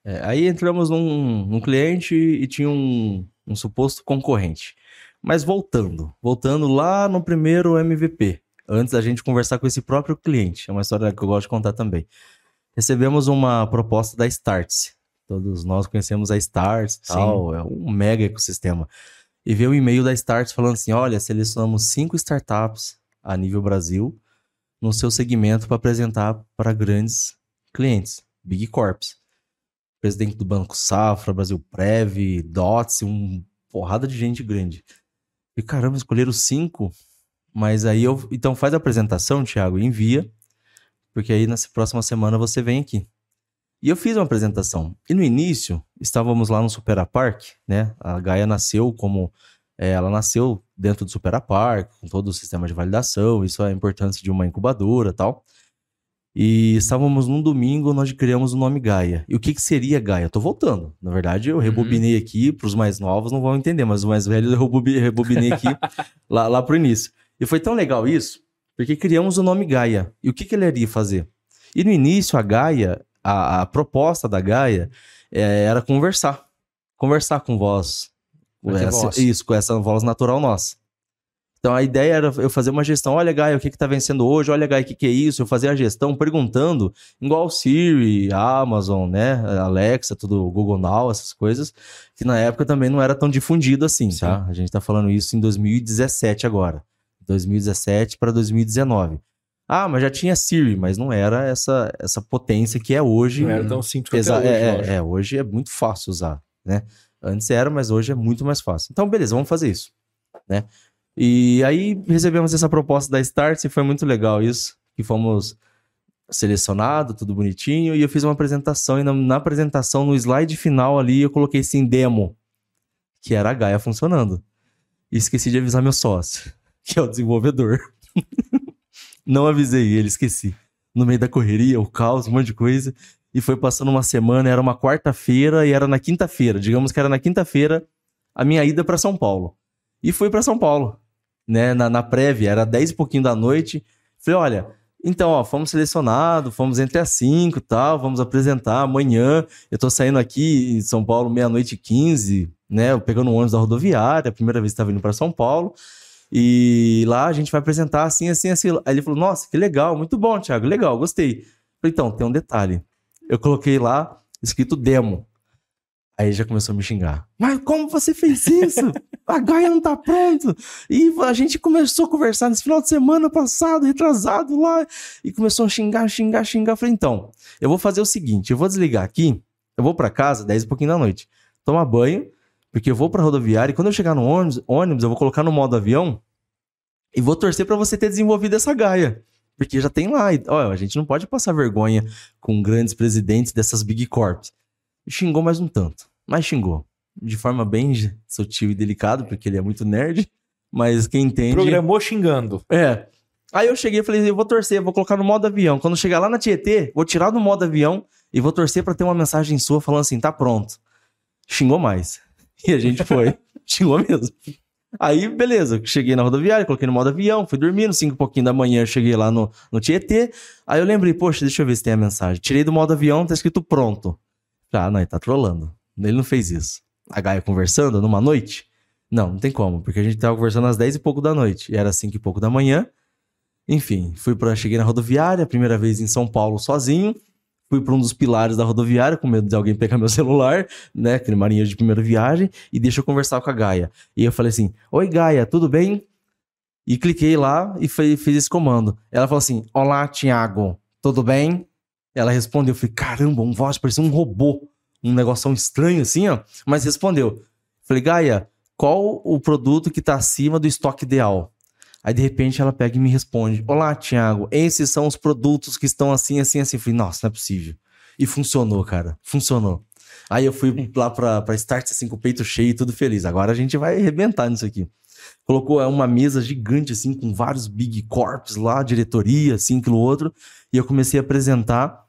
É, aí entramos num, num cliente e tinha um, um suposto concorrente. Mas voltando, voltando lá no primeiro M V P, antes da gente conversar com esse próprio cliente, é uma história que eu gosto de contar também. Recebemos uma proposta da Startse. Todos nós conhecemos a Startse, tal, é um mega ecossistema. E veio um e-mail da Startse falando assim, olha, selecionamos cinco startups a nível Brasil no seu segmento para apresentar para grandes clientes, Big Corps. Presidente do Banco Safra, Brasil Prev, Dots, uma porrada de gente grande. E caramba, escolheram cinco, mas aí eu... Então faz a apresentação, Thiago, e envia, porque aí na próxima semana você vem aqui. E eu fiz uma apresentação. E no início, estávamos lá no Superapark, né? A Gaia nasceu como... É, ela nasceu dentro do Superapark, com todo o sistema de validação, isso é a importância de uma incubadora e tal. E estávamos num domingo, nós criamos o nome Gaia. E o que, que seria Gaia? Eu tô voltando. Na verdade, eu rebobinei uhum. aqui, para os mais novos não vão entender, mas os mais velhos eu rebobinei aqui lá, lá pro início. E foi tão legal isso, porque criamos o nome Gaia. E o que, que ele iria fazer? E no início, a Gaia... A, a proposta da Gaia é, era conversar. Conversar com voz. Com essa, voz. Isso, com essa voz natural nossa. Então, a ideia era eu fazer uma gestão. Olha, Gaia, o que está vencendo hoje? Olha, Gaia, o que, que é isso? Eu fazer a gestão perguntando, igual Siri, Amazon, né? Alexa, tudo, Google Now, essas coisas. Que na época também não era tão difundido assim, sim. Tá? A gente está falando isso em dois mil e dezessete agora. dois mil e dezessete para dois mil e dezenove. Ah, mas já tinha Siri, mas não era essa, essa potência que é hoje. Não era tão simples até hoje, é, hoje. É, hoje é muito fácil usar, né? Antes era, mas hoje é muito mais fácil. Então, beleza, vamos fazer isso, né? E aí recebemos essa proposta da Startse e foi muito legal isso, que fomos selecionados, tudo bonitinho, e eu fiz uma apresentação, e na, na apresentação, no slide final ali, eu coloquei assim, demo, que era a Gaia funcionando. E esqueci de avisar meu sócio, que é o desenvolvedor. Não avisei ele, esqueci. No meio da correria, o caos, um monte de coisa. E foi passando uma semana, era uma quarta-feira e era na quinta-feira. Digamos que era na quinta-feira a minha ida para São Paulo. E fui para São Paulo, né? Na, na prévia, era dez e pouquinho da noite. Falei, olha, Então, ó, fomos selecionados, fomos entre as cinco e tal, vamos apresentar amanhã. Eu tô saindo aqui em São Paulo meia-noite e quinze, né? Pegando um ônibus da rodoviária, a primeira vez que tava vindo pra São Paulo. E lá a gente vai apresentar assim, assim, assim. Aí ele falou, nossa, que legal, muito bom, Thiago, legal, gostei. Falei, então, tem um detalhe. Eu coloquei lá, escrito demo. Aí já começou a me xingar. Mas como você fez isso? A Gaia não tá pronta. E a gente começou a conversar nesse final de semana passado, retrasado lá. E começou a xingar, xingar, xingar. Falei, então, eu vou fazer o seguinte. Eu vou desligar aqui. Eu vou pra casa, dez e pouquinho da noite. Tomar banho, porque eu vou pra rodoviária. E quando eu chegar no ônibus, ônibus eu vou colocar no modo avião. E vou torcer pra você ter desenvolvido essa Gaia. Porque já tem lá. E, olha, a gente não pode passar vergonha com grandes presidentes dessas big corps. Xingou mais um tanto, mas xingou. De forma bem sutil e delicada, porque ele é muito nerd, mas quem entende... Programou xingando. É. Aí eu cheguei e falei, eu vou torcer, vou colocar no modo avião. Quando chegar lá na Tietê, vou tirar do modo avião e vou torcer pra ter uma mensagem sua falando assim, tá pronto. Xingou mais. E a gente foi. Xingou mesmo. Aí, beleza, cheguei na rodoviária, coloquei no modo avião, fui dormindo, cinco e pouquinho da manhã eu cheguei lá no, no Tietê. Aí eu lembrei, poxa, deixa eu ver se tem a mensagem. Tirei do modo avião, tá escrito pronto. Ah, não, ele tá trolando. Ele não fez isso. A Gaia conversando numa noite? Não, não tem como, porque a gente tava conversando às dez e pouco da noite. E era cinco e pouco da manhã. Enfim, fui pra, cheguei na rodoviária, primeira vez em São Paulo sozinho. Fui pra um dos pilares da rodoviária, com medo de alguém pegar meu celular, né? Aquele marinheiro de primeira viagem. E deixa eu conversar com a Gaia. E eu falei assim, oi Gaia, tudo bem? E cliquei lá e fui, fiz esse comando. Ela falou assim, olá Tiago, tudo bem? Ela respondeu, eu falei, caramba, um voz, parecia um robô. Um negócio estranho assim, ó. Mas respondeu. Falei, Gaia, qual o produto que tá acima do estoque ideal? Aí, de repente, ela pega e me responde. Olá, Tiago, esses são os produtos que estão assim, assim, assim. Falei, nossa, não é possível. E funcionou, cara. Funcionou. Aí eu fui lá pra, pra Startse, assim, com o peito cheio e tudo feliz. Agora a gente vai arrebentar nisso aqui. Colocou uma mesa gigante, assim, com vários big corps lá, diretoria, assim, aquilo outro. E eu comecei a apresentar.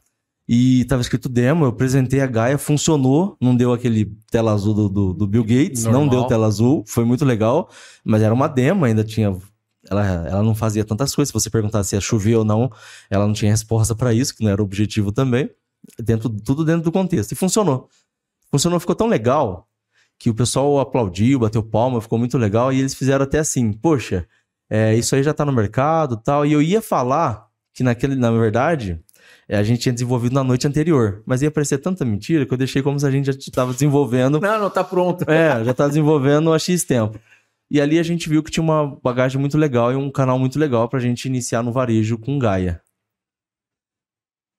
E tava escrito demo, eu apresentei a Gaia, funcionou, não deu aquele tela azul do, do, do Bill Gates, normal. Não deu tela azul, foi muito legal, mas era uma demo, ainda tinha... Ela, ela não fazia tantas coisas, se você perguntasse se ia chover ou não, ela não tinha resposta pra isso, que não era o objetivo também, dentro, tudo dentro do contexto, e funcionou. Funcionou, ficou tão legal, que o pessoal aplaudiu, bateu palma, ficou muito legal, e eles fizeram até assim, poxa, é, isso aí já tá no mercado e tal, e eu ia falar que naquele, na verdade... A gente tinha desenvolvido na noite anterior. Mas ia parecer tanta mentira que eu deixei como se a gente já estava desenvolvendo... Não, não, tá pronto. É, já tá desenvolvendo há X tempo. E ali a gente viu que tinha uma bagagem muito legal e um canal muito legal pra gente iniciar no varejo com Gaia.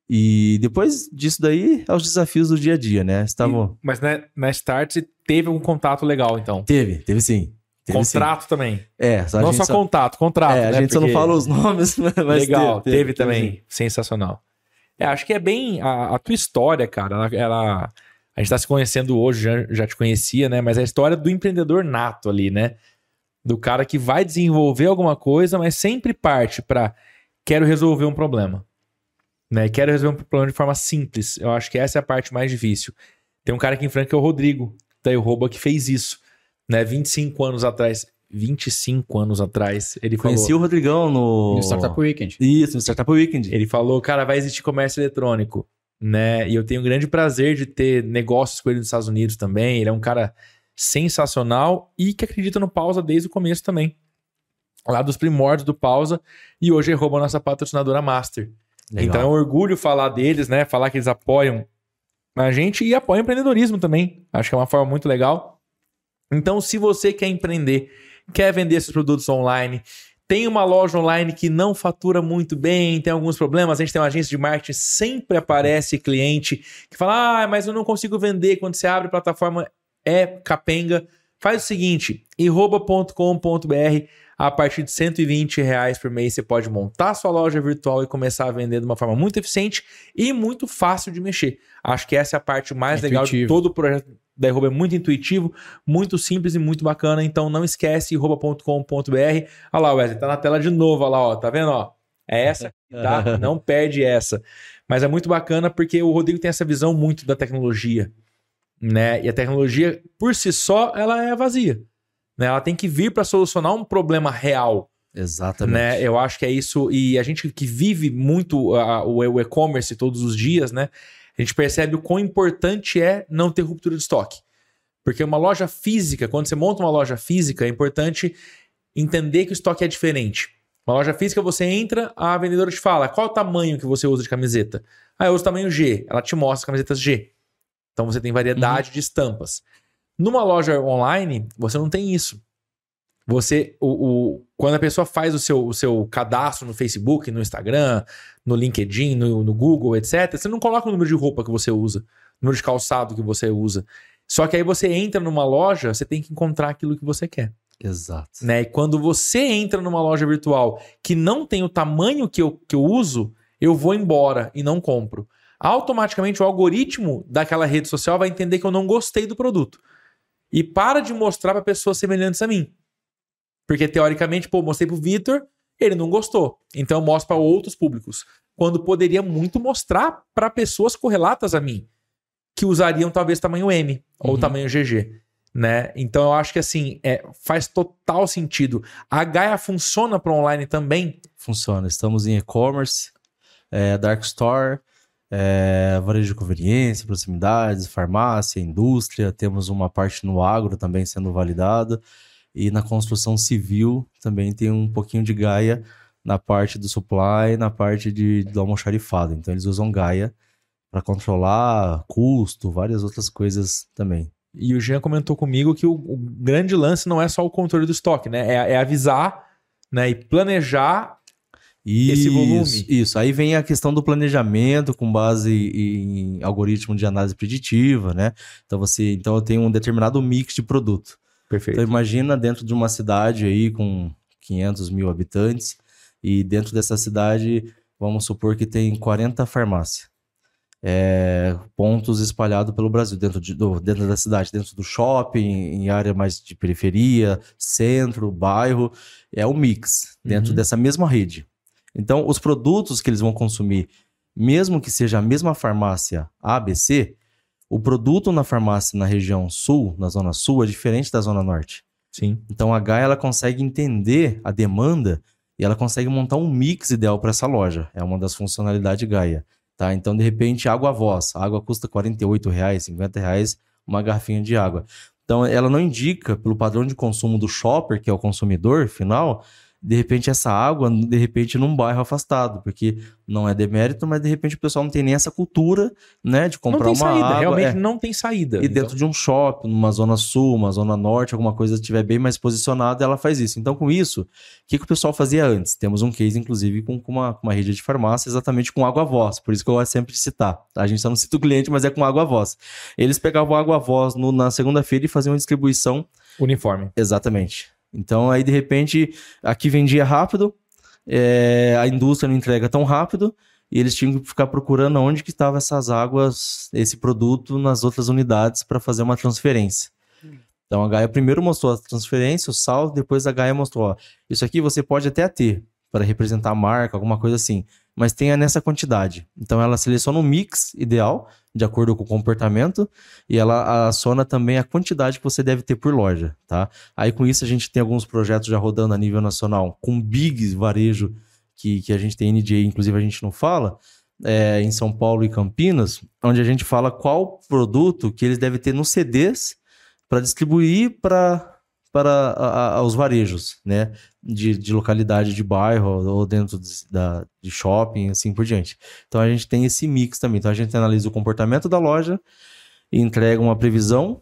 E depois disso daí, é os desafios do dia a dia, né? Estavam... E, mas na, na Startse teve algum contato legal, então? Teve, teve sim. Teve contrato sim. Também. É, só não só, só contato, contrato. É, a né? gente Porque... só não fala os nomes, mas legal, teve, teve, teve também. Teve. Sensacional. É, acho que é bem a, a tua história, cara. Ela, ela, a gente tá se conhecendo hoje, já, já te conhecia, né? Mas é a história do empreendedor nato ali, né? Do cara que vai desenvolver alguma coisa, mas sempre parte para quero resolver um problema, né? Quero resolver um problema de forma simples. Eu acho que essa é a parte mais difícil. Tem um cara aqui em Franca que é o Rodrigo, da Irroba, que fez isso, né? vinte e cinco anos atrás... vinte e cinco anos atrás, ele falou... Conheci o Rodrigão no... No Startup Weekend. Isso, no Startup Weekend. Ele falou, cara, vai existir comércio eletrônico, né? E eu tenho um grande prazer de ter negócios com ele nos Estados Unidos também. Ele é um cara sensacional e que acredita no Pausa desde o começo também. Lá dos primórdios do Pausa. E hoje ele roubou a nossa patrocinadora Master. Legal. Então é um orgulho falar deles, né? Falar que eles apoiam a gente e apoiam o empreendedorismo também. Acho que é uma forma muito legal. Então, se você quer empreender... Quer vender esses produtos online? Tem uma loja online que não fatura muito bem, tem alguns problemas. A gente tem uma agência de marketing, sempre aparece cliente que fala, ah, mas eu não consigo vender. Quando você abre a plataforma, é capenga. Faz o seguinte, irroba ponto com ponto b r, a partir de cento e vinte reais por mês, você pode montar sua loja virtual e começar a vender de uma forma muito eficiente e muito fácil de mexer. Acho que essa é a parte mais intuitivo. Legal de todo o projeto. Da Irroba é muito intuitivo, muito simples e muito bacana. Então não esquece, irroba ponto com ponto b r. Olha lá, Wesley, tá na tela de novo. Olha lá, ó, tá vendo? Ó, é essa, tá? Não perde essa. Mas é muito bacana porque o Rodrigo tem essa visão muito da tecnologia, né? E a tecnologia, por si só, ela é vazia, né? Ela tem que vir para solucionar um problema real. Exatamente. Né? Eu acho que é isso. E a gente que vive muito a, o e-commerce todos os dias, né? A gente percebe o quão importante é não ter ruptura de estoque. Porque uma loja física, quando você monta uma loja física, é importante entender que o estoque é diferente. Uma loja física, você entra, a vendedora te fala qual o tamanho que você usa de camiseta. Ah, eu uso tamanho G. Ela te mostra as camisetas G. Então você tem variedade uhum. de estampas. Numa loja online, você não tem isso. Você, o, o, quando a pessoa faz o seu, o seu cadastro no Facebook, no Instagram, no LinkedIn, no, no Google, etcétera, você não coloca o número de roupa que você usa, o número de calçado que você usa. Só que aí você entra numa loja, você tem que encontrar aquilo que você quer. Exato. Né? E quando você entra numa loja virtual que não tem o tamanho que eu, que eu uso, eu vou embora e não compro. Automaticamente o algoritmo daquela rede social vai entender que eu não gostei do produto. E para de mostrar para pessoas semelhantes a mim. Porque teoricamente, pô, mostrei pro Vitor, ele não gostou. Então eu mostro para outros públicos. Quando poderia muito mostrar para pessoas correlatas a mim, que usariam talvez tamanho M ou uhum. tamanho G G, né? Então eu acho que assim, é, faz total sentido. A Gaia funciona para online também? Funciona. Estamos em e-commerce, é, dark store, é, varejo de conveniência, proximidades, farmácia, indústria. Temos uma parte no agro também sendo validada. E na construção civil também tem um pouquinho de Gaia na parte do supply, na parte de, do almoxarifado. Então eles usam Gaia para controlar custo, várias outras coisas também. E o Jean comentou comigo que o, o grande lance não é só o controle do estoque, né? É, é avisar, né? E planejar isso, esse volume. Isso, aí vem a questão do planejamento com base em algoritmo de análise preditiva, né? Então, você, então eu tenho um determinado mix de produto. Perfeito. Então imagina dentro de uma cidade aí com quinhentos mil habitantes e dentro dessa cidade, vamos supor que tem quarenta farmácias. É, pontos espalhados pelo Brasil, dentro, de, do, dentro da cidade, dentro do shopping, em área mais de periferia, centro, bairro, é um mix dentro uhum. dessa mesma rede. Então, os produtos que eles vão consumir, mesmo que seja a mesma farmácia A B C, o produto na farmácia na região sul, na zona sul, é diferente da zona norte. Sim. Então, a Gaia ela consegue entender a demanda e ela consegue montar um mix ideal para essa loja. É uma das funcionalidades Gaia. Tá? Então, de repente, água a voz. A água custa quarenta e oito reais, cinquenta reais uma garrafinha de água. Então, ela não indica, pelo padrão de consumo do shopper, que é o consumidor final, de repente essa água, de repente, num bairro afastado, porque não é demérito, mas de repente o pessoal não tem nem essa cultura, né, de comprar uma saída, água. Realmente é. Não tem saída. E então, dentro de um shopping, numa zona sul, uma zona norte, alguma coisa que estiver bem mais posicionada, ela faz isso. Então, com isso, o que, que o pessoal fazia antes? Temos um case, inclusive, com, com uma, uma rede de farmácia, exatamente com água a voz. Por isso que eu gosto sempre de citar. A gente só não cita o cliente, mas é com água a voz. Eles pegavam água a voz no, na segunda-feira e faziam uma distribuição... uniforme. Exatamente. Então, aí, de repente, aqui vendia rápido, é, a indústria não entrega tão rápido e eles tinham que ficar procurando onde que estavam essas águas, esse produto, nas outras unidades para fazer uma transferência. Então, a Gaia primeiro mostrou a transferência, o saldo, depois a Gaia mostrou, ó, isso aqui você pode até ter para representar a marca, alguma coisa assim, mas tenha nessa quantidade. Então, ela seleciona um mix ideal, de acordo com o comportamento, e ela aciona também a quantidade que você deve ter por loja, tá? Aí, com isso, a gente tem alguns projetos já rodando a nível nacional, com big varejo, que, que a gente tem N D A, inclusive a gente não fala, é, em São Paulo e Campinas, onde a gente fala qual produto que eles devem ter nos C Ds para distribuir para... para a, a, os varejos, né? De, de localidade, de bairro ou dentro de, da, de shopping, assim por diante. Então, a gente tem esse mix também. Então, a gente analisa o comportamento da loja, entrega uma previsão,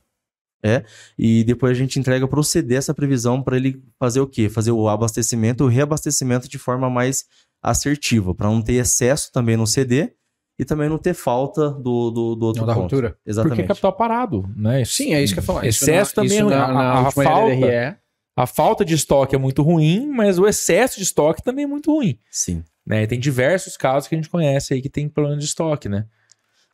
é, e depois a gente entrega para o C D essa previsão para ele fazer o quê? Fazer o abastecimento, o reabastecimento de forma mais assertiva, para não ter excesso também no C D e também não ter falta do, do, do outro não, da ponto. Ruptura. Exatamente. Porque é capital parado, né? Isso, sim, é isso que eu ia falar. Excesso isso na, também isso na, na a, a falta, a falta de estoque é muito ruim, mas o excesso de estoque também é muito ruim. Sim. Né? Tem diversos casos que a gente conhece aí que tem problema de estoque, né?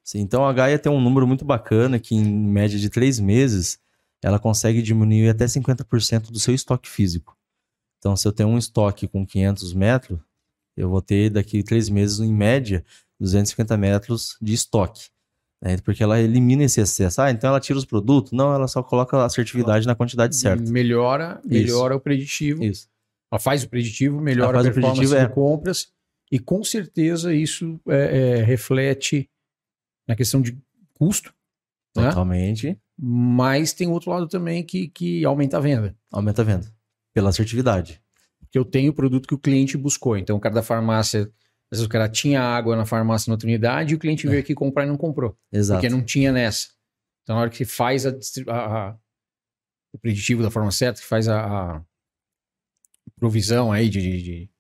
Sim, então a Gaia tem um número muito bacana que em média de três meses ela consegue diminuir até cinquenta por cento do seu estoque físico. Então se eu tenho um estoque com quinhentos metros, eu vou ter daqui três meses em média duzentos e cinquenta metros de estoque, né? Porque ela elimina esse excesso. Ah, então ela tira os produtos? Não, ela só coloca a assertividade na quantidade certa. Melhora, melhora o preditivo. Isso. Ela faz o preditivo, melhora a performance de compras. E com certeza isso é, é, reflete na questão de custo. Totalmente. Né? Mas tem outro lado também que, que aumenta a venda. Aumenta a venda. Pela assertividade. Porque eu tenho o produto que o cliente buscou. Então o cara da farmácia... Às vezes o cara tinha água na farmácia, na outra unidade, e o cliente veio é. aqui comprar e não comprou. Exato. Porque não tinha nessa. Então, na hora que você faz a, a, a, o preditivo da forma certa, que faz a, a provisão aí de... De, de,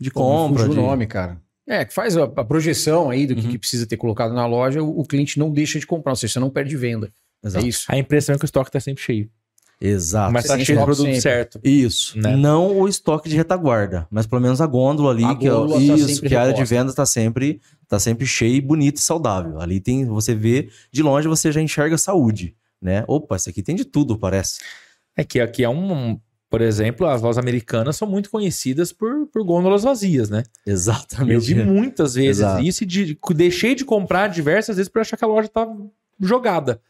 de compra. De nome, cara. É, que faz a, a projeção aí do uhum. que, que precisa ter colocado na loja, o, o cliente não deixa de comprar, ou seja, você não perde venda. Exato. É isso. A impressão é que o estoque está sempre cheio. Exato. Mas tá cheio do produto sempre. certo. Isso. Né? Não o estoque de retaguarda, mas pelo menos a gôndola ali, a que, gôndola é, tá isso, que a área de vendas tá sempre, tá sempre cheia, bonita e saudável. Ali tem, você vê, de longe você já enxerga saúde, né? Opa, isso aqui tem de tudo, parece. É que aqui é um... Por exemplo, as lojas americanas são muito conhecidas por, por gôndolas vazias, né? Exatamente. Eu vi muitas vezes Exato. isso e de, deixei de comprar diversas vezes por achar que a loja tá jogada.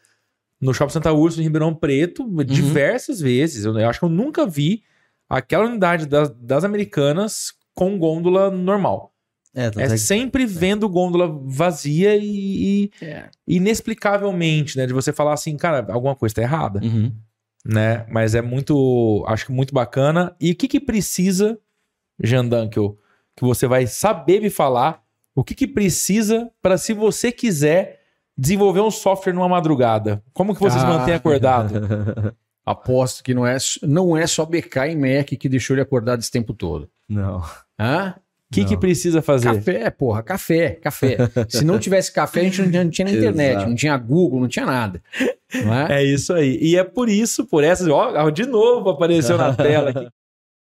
No Shopping Santa Úrsula, em Ribeirão Preto, uhum. diversas vezes. Eu, eu acho que eu nunca vi aquela unidade das, das americanas com gôndola normal. É, é que... sempre vendo gôndola vazia e, e é. inexplicavelmente, né? De você falar assim, cara, alguma coisa tá errada. Uhum. Né? Mas é muito, acho que muito bacana. E o que que precisa, Jean Duncan, que você vai saber me falar, o que que precisa para, se você quiser... desenvolver um software numa madrugada. Como que vocês ah. mantêm acordado? Aposto que não é, não é só B K e Mac que deixou ele acordado esse tempo todo. Não. Hã? O que que precisa fazer? Café, porra. Café, café. Se não tivesse café, a gente não tinha, não tinha na internet, não tinha Google, não tinha nada. Não é? É isso aí. E é por isso, por essas... Ó, de novo apareceu na tela aqui.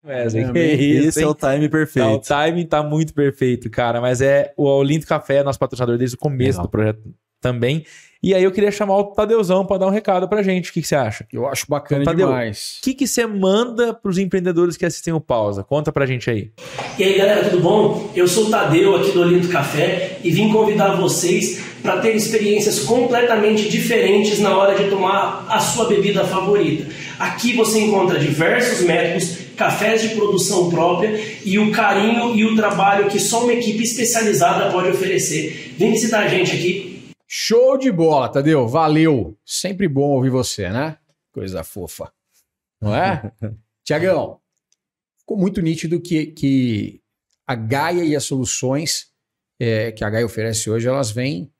Mas, é, que isso, esse hein? é o time perfeito. Não, o timing tá muito perfeito, cara. Mas é o Olinto Café, nosso patrocinador desde o começo Legal. do projeto. Também. E aí eu queria chamar o Tadeuzão para dar um recado pra gente. O que que você acha? Eu acho bacana então, Tadeu, demais. O que que você manda pros empreendedores que assistem o Pausa? Conta pra gente aí. E aí, galera, tudo bom? Eu sou o Tadeu aqui do Olinto Café e vim convidar vocês para ter experiências completamente diferentes na hora de tomar a sua bebida favorita. Aqui você encontra diversos métodos, cafés de produção própria e o carinho e o trabalho que só uma equipe especializada pode oferecer. Vem visitar a gente aqui. Show de bola, Tadeu. Valeu. Sempre bom ouvir você, né? Coisa fofa. Não é? Tiagão, ficou muito nítido que, que a Gaia e as soluções é, que a Gaia oferece hoje, elas vêm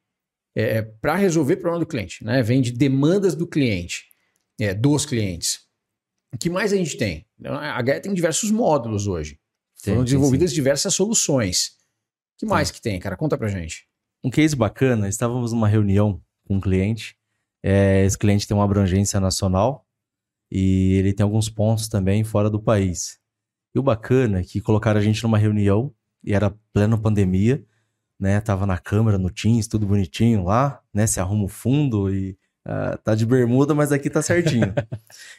é, para resolver o problema do cliente, né? Vêm de demandas do cliente, é, dos clientes. O que mais a gente tem? A Gaia tem diversos módulos hoje. Sim, Foram desenvolvidas sim. diversas soluções. O que mais sim. que tem, cara? Conta pra gente. Um case bacana, estávamos numa reunião com um cliente, é, esse cliente tem uma abrangência nacional e ele tem alguns pontos também fora do país. E o bacana é que colocaram a gente numa reunião e era plena pandemia, né? Tava na câmera, no Teams, tudo bonitinho lá, né? Se arruma o fundo e uh, tá de bermuda, mas aqui tá certinho.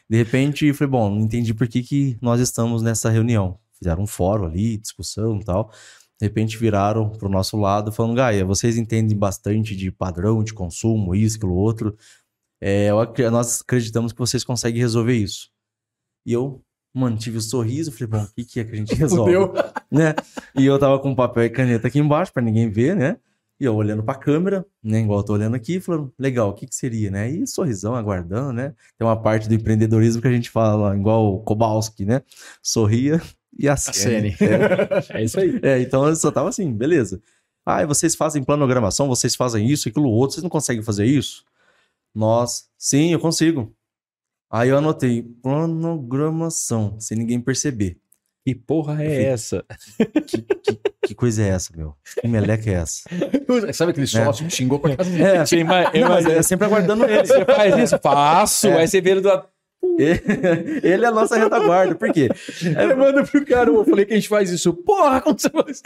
De repente, falei, bom, não entendi por que que nós estamos nessa reunião. Fizeram um fórum ali, discussão e tal. De repente viraram para o nosso lado falando, Gaia, vocês entendem bastante de padrão de consumo, isso, aquilo, outro. É, nós acreditamos que vocês conseguem resolver isso. E eu, mano, tive um sorriso, falei, bom, o que, que é que a gente resolve? Né? E eu tava com papel e caneta aqui embaixo para ninguém ver, né? E eu olhando para a câmera, né? Igual eu tô olhando aqui, falando, legal, o que, que seria, né? E sorrisão, aguardando, né? Tem uma parte do empreendedorismo que a gente fala, igual o Kowalski, né? Sorria. E a Sene. É, é isso aí. É, então eu só tava assim, beleza. Ah, vocês fazem planogramação, vocês fazem isso, aquilo, outro, vocês não conseguem fazer isso? Nós, sim, eu consigo. Aí eu anotei, planogramação, sem ninguém perceber. Que porra é falei, essa? Que, que, que coisa é essa, meu? Que meleca é essa? Sabe aquele sócio que é. xingou pra casa? É, eu imagino, mas é sempre aguardando ele. Você faz isso? Faço. É. Aí você vira do... Ele é a nossa retaguarda, por quê? Aí eu mando pro cara, eu falei que a gente faz isso. Porra, como você faz?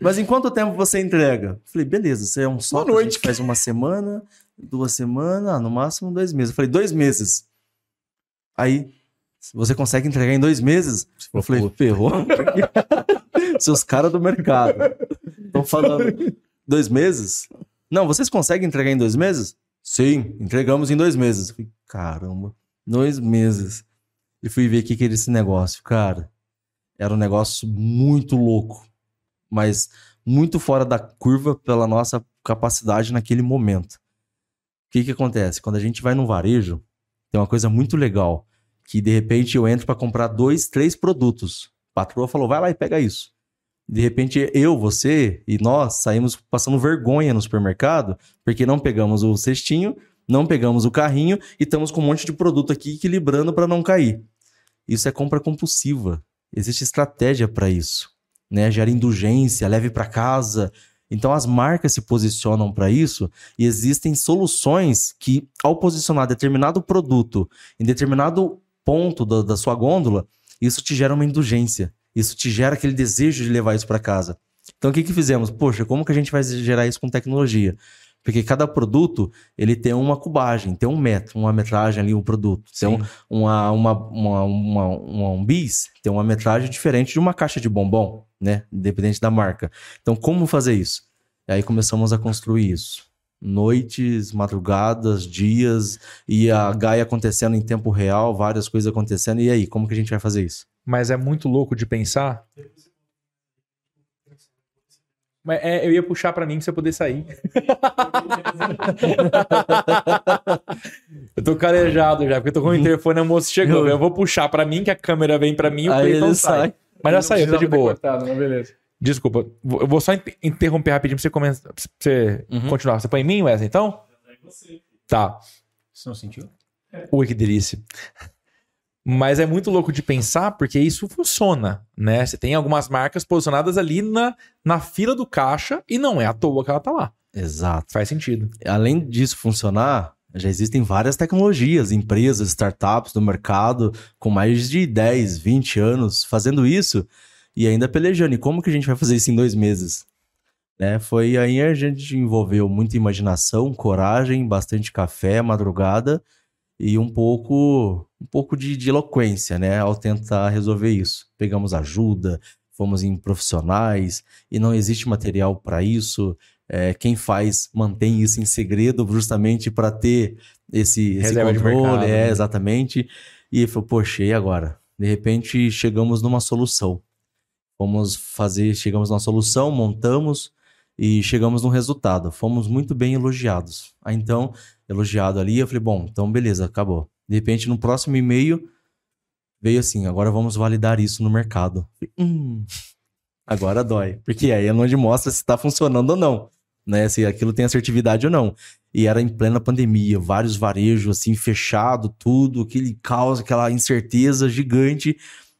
Mas em quanto tempo você entrega? Eu falei, beleza, você é um só, a gente faz uma semana, duas semanas, no máximo dois meses. Eu falei, dois meses. Aí, você consegue entregar em dois meses? Eu falei, ferrou. Seus caras do mercado. Estão falando, dois meses? Não, vocês conseguem entregar em dois meses? Sim, entregamos em dois meses. Eu falei, caramba. Dois meses. E fui ver o que que era esse negócio. Cara, Era um negócio muito louco, mas muito fora da curva pela nossa capacidade naquele momento. O que que acontece? Quando a gente vai num varejo, tem uma coisa muito legal, que de repente eu entro para comprar dois, três produtos. A patroa falou, vai lá e pega isso. De repente, eu, você e nós saímos passando vergonha no supermercado porque não pegamos o cestinho, não pegamos o carrinho e estamos com um monte de produto aqui equilibrando para não cair. Isso é compra compulsiva. Existe estratégia para isso, né? Gera indulgência, leve para casa. Então, as marcas se posicionam para isso e existem soluções que, ao posicionar determinado produto em determinado ponto da, da sua gôndola, isso te gera uma indulgência. Isso te gera aquele desejo de levar isso para casa. Então, o que que fizemos? Poxa, como que a gente vai gerar isso com tecnologia? Porque cada produto, ele tem uma cubagem, tem um metro, uma metragem ali, um produto. Sim. Tem uma, uma, uma, uma, uma, um bis, tem uma metragem diferente de uma caixa de bombom, né? Independente da marca. Então, como fazer isso? E aí começamos a construir isso. Noites, madrugadas, dias, e a Gaia acontecendo em tempo real, várias coisas acontecendo. E aí, como que a gente vai fazer isso? Mas é muito louco de pensar. É, eu ia puxar pra mim pra você poder sair. Eu tô calejado já, porque eu tô com o interfone, a moça chegou. Eu vou puxar pra mim, que a câmera vem pra mim, o Cleiton sai. sai. Mas já saiu, tá de boa. Cortado, mas beleza. Desculpa, eu vou só interromper rapidinho pra você, começar, pra você uhum. continuar. Você põe em mim, Wesley, então? Tá. Você não sentiu? Ui, que delícia. Mas é muito louco de pensar, porque isso funciona, né? Você tem algumas marcas posicionadas ali na, na fila do caixa e não é à toa que ela tá lá. Exato. Faz sentido. Além disso funcionar, já existem várias tecnologias, empresas, startups do mercado com mais de dez, vinte anos fazendo isso e ainda pelejando. E como que a gente vai fazer isso em dois meses? Né? Foi aí a gente envolveu muita imaginação, coragem, bastante café, madrugada... E um pouco, um pouco de, de eloquência, né? Ao tentar resolver isso. Pegamos ajuda, fomos em profissionais, e não existe material para isso. É, quem faz mantém isso em segredo, justamente para ter esse, esse controle. É, né? Exatamente. E foi, poxa, e agora? De repente, chegamos numa solução. Vamos fazer, chegamos numa solução, montamos e chegamos num resultado. Fomos muito bem elogiados. Aí, então... elogiado ali, eu falei, bom, então beleza, acabou. De repente, no próximo e-mail, veio assim, agora vamos validar isso no mercado. Falei, hum, agora dói. Porque aí é onde mostra se tá funcionando ou não, né? Se aquilo tem assertividade ou não. E era em plena pandemia, vários varejos, assim, fechado, tudo, aquele caos, aquela incerteza gigante,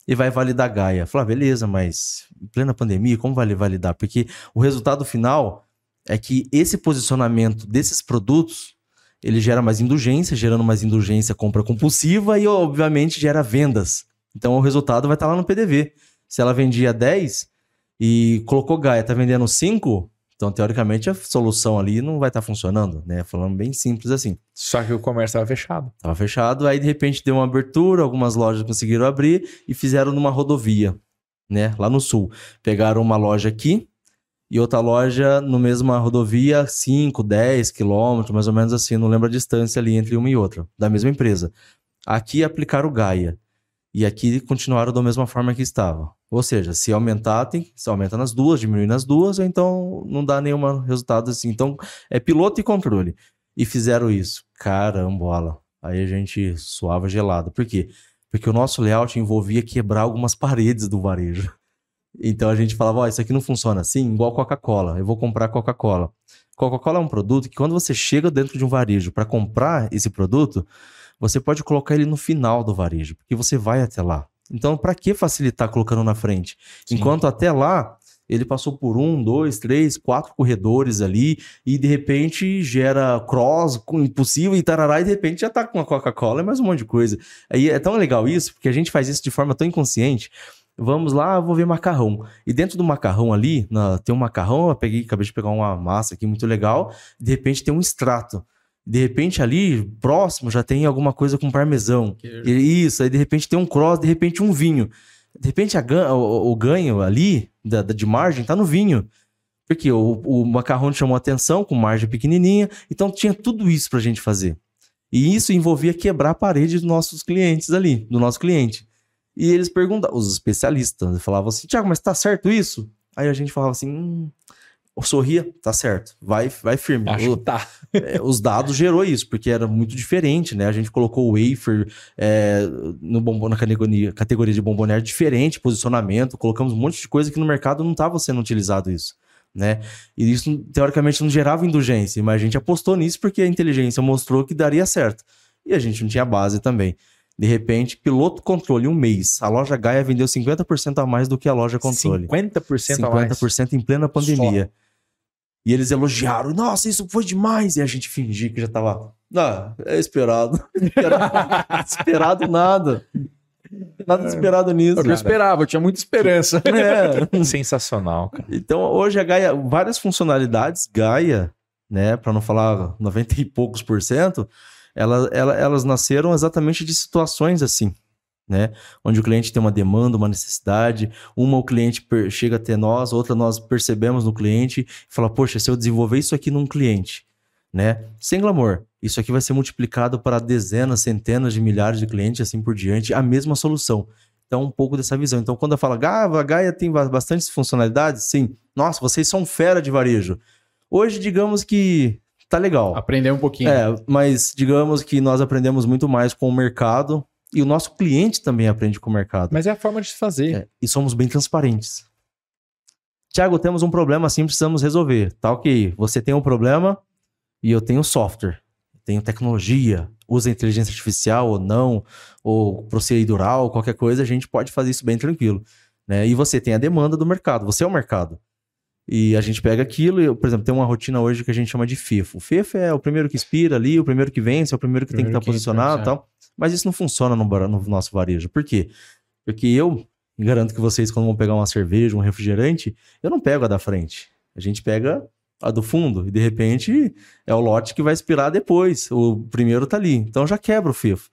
e vai validar a Gaia. Falei, ah, beleza, mas em plena pandemia, como vai validar? Porque o resultado final é que esse posicionamento desses produtos... ele gera mais indulgência, gerando mais indulgência, compra compulsiva e, obviamente, gera vendas. Então, o resultado vai estar lá no P D V. Se ela vendia dez e colocou Gaia, está vendendo cinco, então, teoricamente, a solução ali não vai estar funcionando, né? Falando bem simples assim. Só que o comércio estava fechado. Estava fechado, aí, de repente, deu uma abertura, algumas lojas conseguiram abrir e fizeram numa rodovia, né? Lá no sul. Pegaram uma loja aqui, e outra loja no mesma rodovia, cinco, dez quilômetros, mais ou menos assim, não lembro a distância ali entre uma e outra, da mesma empresa. Aqui aplicaram o Gaia. E aqui continuaram da mesma forma que estava. Ou seja, se aumentar, tem, se aumenta nas duas, diminui nas duas, ou então não dá nenhum resultado assim. Então, é piloto e controle. E fizeram isso. Carambola. Aí a gente suava gelado. Por quê? Porque o nosso layout envolvia quebrar algumas paredes do varejo. Então a gente falava, ó, oh, isso aqui não funciona assim, igual Coca-Cola, eu vou comprar Coca-Cola. Coca-Cola é um produto que quando você chega dentro de um varejo para comprar esse produto, você pode colocar ele no final do varejo, porque você vai até lá. Então para que facilitar colocando na frente? Sim. Enquanto até lá, ele passou por um, dois, três, quatro corredores ali e de repente gera cross, impossível e tarará, e de repente já tá com a Coca-Cola e mais um monte de coisa. Aí é tão legal isso, porque a gente faz isso de forma tão inconsciente. Vamos lá, vou ver macarrão. E dentro do macarrão ali, na, tem um macarrão, eu peguei, acabei de pegar uma massa aqui muito legal, de repente tem um extrato. De repente ali, próximo, já tem alguma coisa com parmesão. E, isso, aí de repente tem um cross, de repente um vinho. De repente a, o, o ganho ali, da, da, de margem, tá no vinho. Porque o, o macarrão chamou atenção, com margem pequenininha. Então tinha tudo isso pra gente fazer. E isso envolvia quebrar a parede dos nossos clientes ali, do nosso cliente. E eles perguntavam, os especialistas falavam assim, Tiago, mas tá certo isso? Aí a gente falava assim, hum, eu sorria, tá certo, vai, vai firme. Acho o, que tá. É, os dados gerou isso, porque era muito diferente, né? A gente colocou o wafer é, no bombom, na categoria, categoria de bombonier diferente, posicionamento, colocamos um monte de coisa que no mercado não estava sendo utilizado isso, né? E isso, teoricamente, não gerava indulgência, mas a gente apostou nisso porque a inteligência mostrou que daria certo. E a gente não tinha base também. De repente, piloto controle, um mês. A loja Gaia vendeu cinquenta por cento a mais do que a loja controle. cinquenta por cento a mais? cinquenta por cento em plena pandemia. Só. E eles elogiaram. Nossa, isso foi demais. E a gente fingia que já tava... Ah, é esperado. Esperado nada. Nada esperado nisso. Eu esperava, eu tinha muita esperança. É. Sensacional, cara. Então, hoje a Gaia... Várias funcionalidades Gaia, né? Para não falar noventa e poucos por cento... Elas, elas, elas nasceram exatamente de situações assim, né? Onde o cliente tem uma demanda, uma necessidade, uma o cliente per- chega até nós, outra nós percebemos no cliente e fala, poxa, se eu desenvolver isso aqui num cliente, né? Sem glamour, isso aqui vai ser multiplicado para dezenas, centenas de milhares de clientes, assim por diante, a mesma solução. Então, um pouco dessa visão. Então, quando eu falo, Gaia, Gaia tem bastantes funcionalidades, sim. Nossa, vocês são fera de varejo. Hoje, digamos que... Tá legal. Aprender um pouquinho. É, mas digamos que nós aprendemos muito mais com o mercado e o nosso cliente também aprende com o mercado. Mas é a forma de se fazer. É, e somos bem transparentes. Tiago, temos um problema assim, precisamos resolver. Tá ok, você tem um problema e eu tenho software, tenho tecnologia, usa inteligência artificial ou não, ou procedural, qualquer coisa, a gente pode fazer isso bem tranquilo, né? E você tem a demanda do mercado, você é o mercado. E a gente pega aquilo, e, por exemplo, tem uma rotina hoje que a gente chama de FIFO. O FIFO é o primeiro que expira ali, o primeiro que vence, é o primeiro que primeiro tem que estar tá posicionado e tal. Mas isso não funciona no, no nosso varejo. Por quê? Porque eu garanto que vocês, quando vão pegar uma cerveja, um refrigerante, eu não pego a da frente. A gente pega a do fundo e, de repente, é o lote que vai expirar depois. O primeiro tá ali. Então, já quebra o FIFO.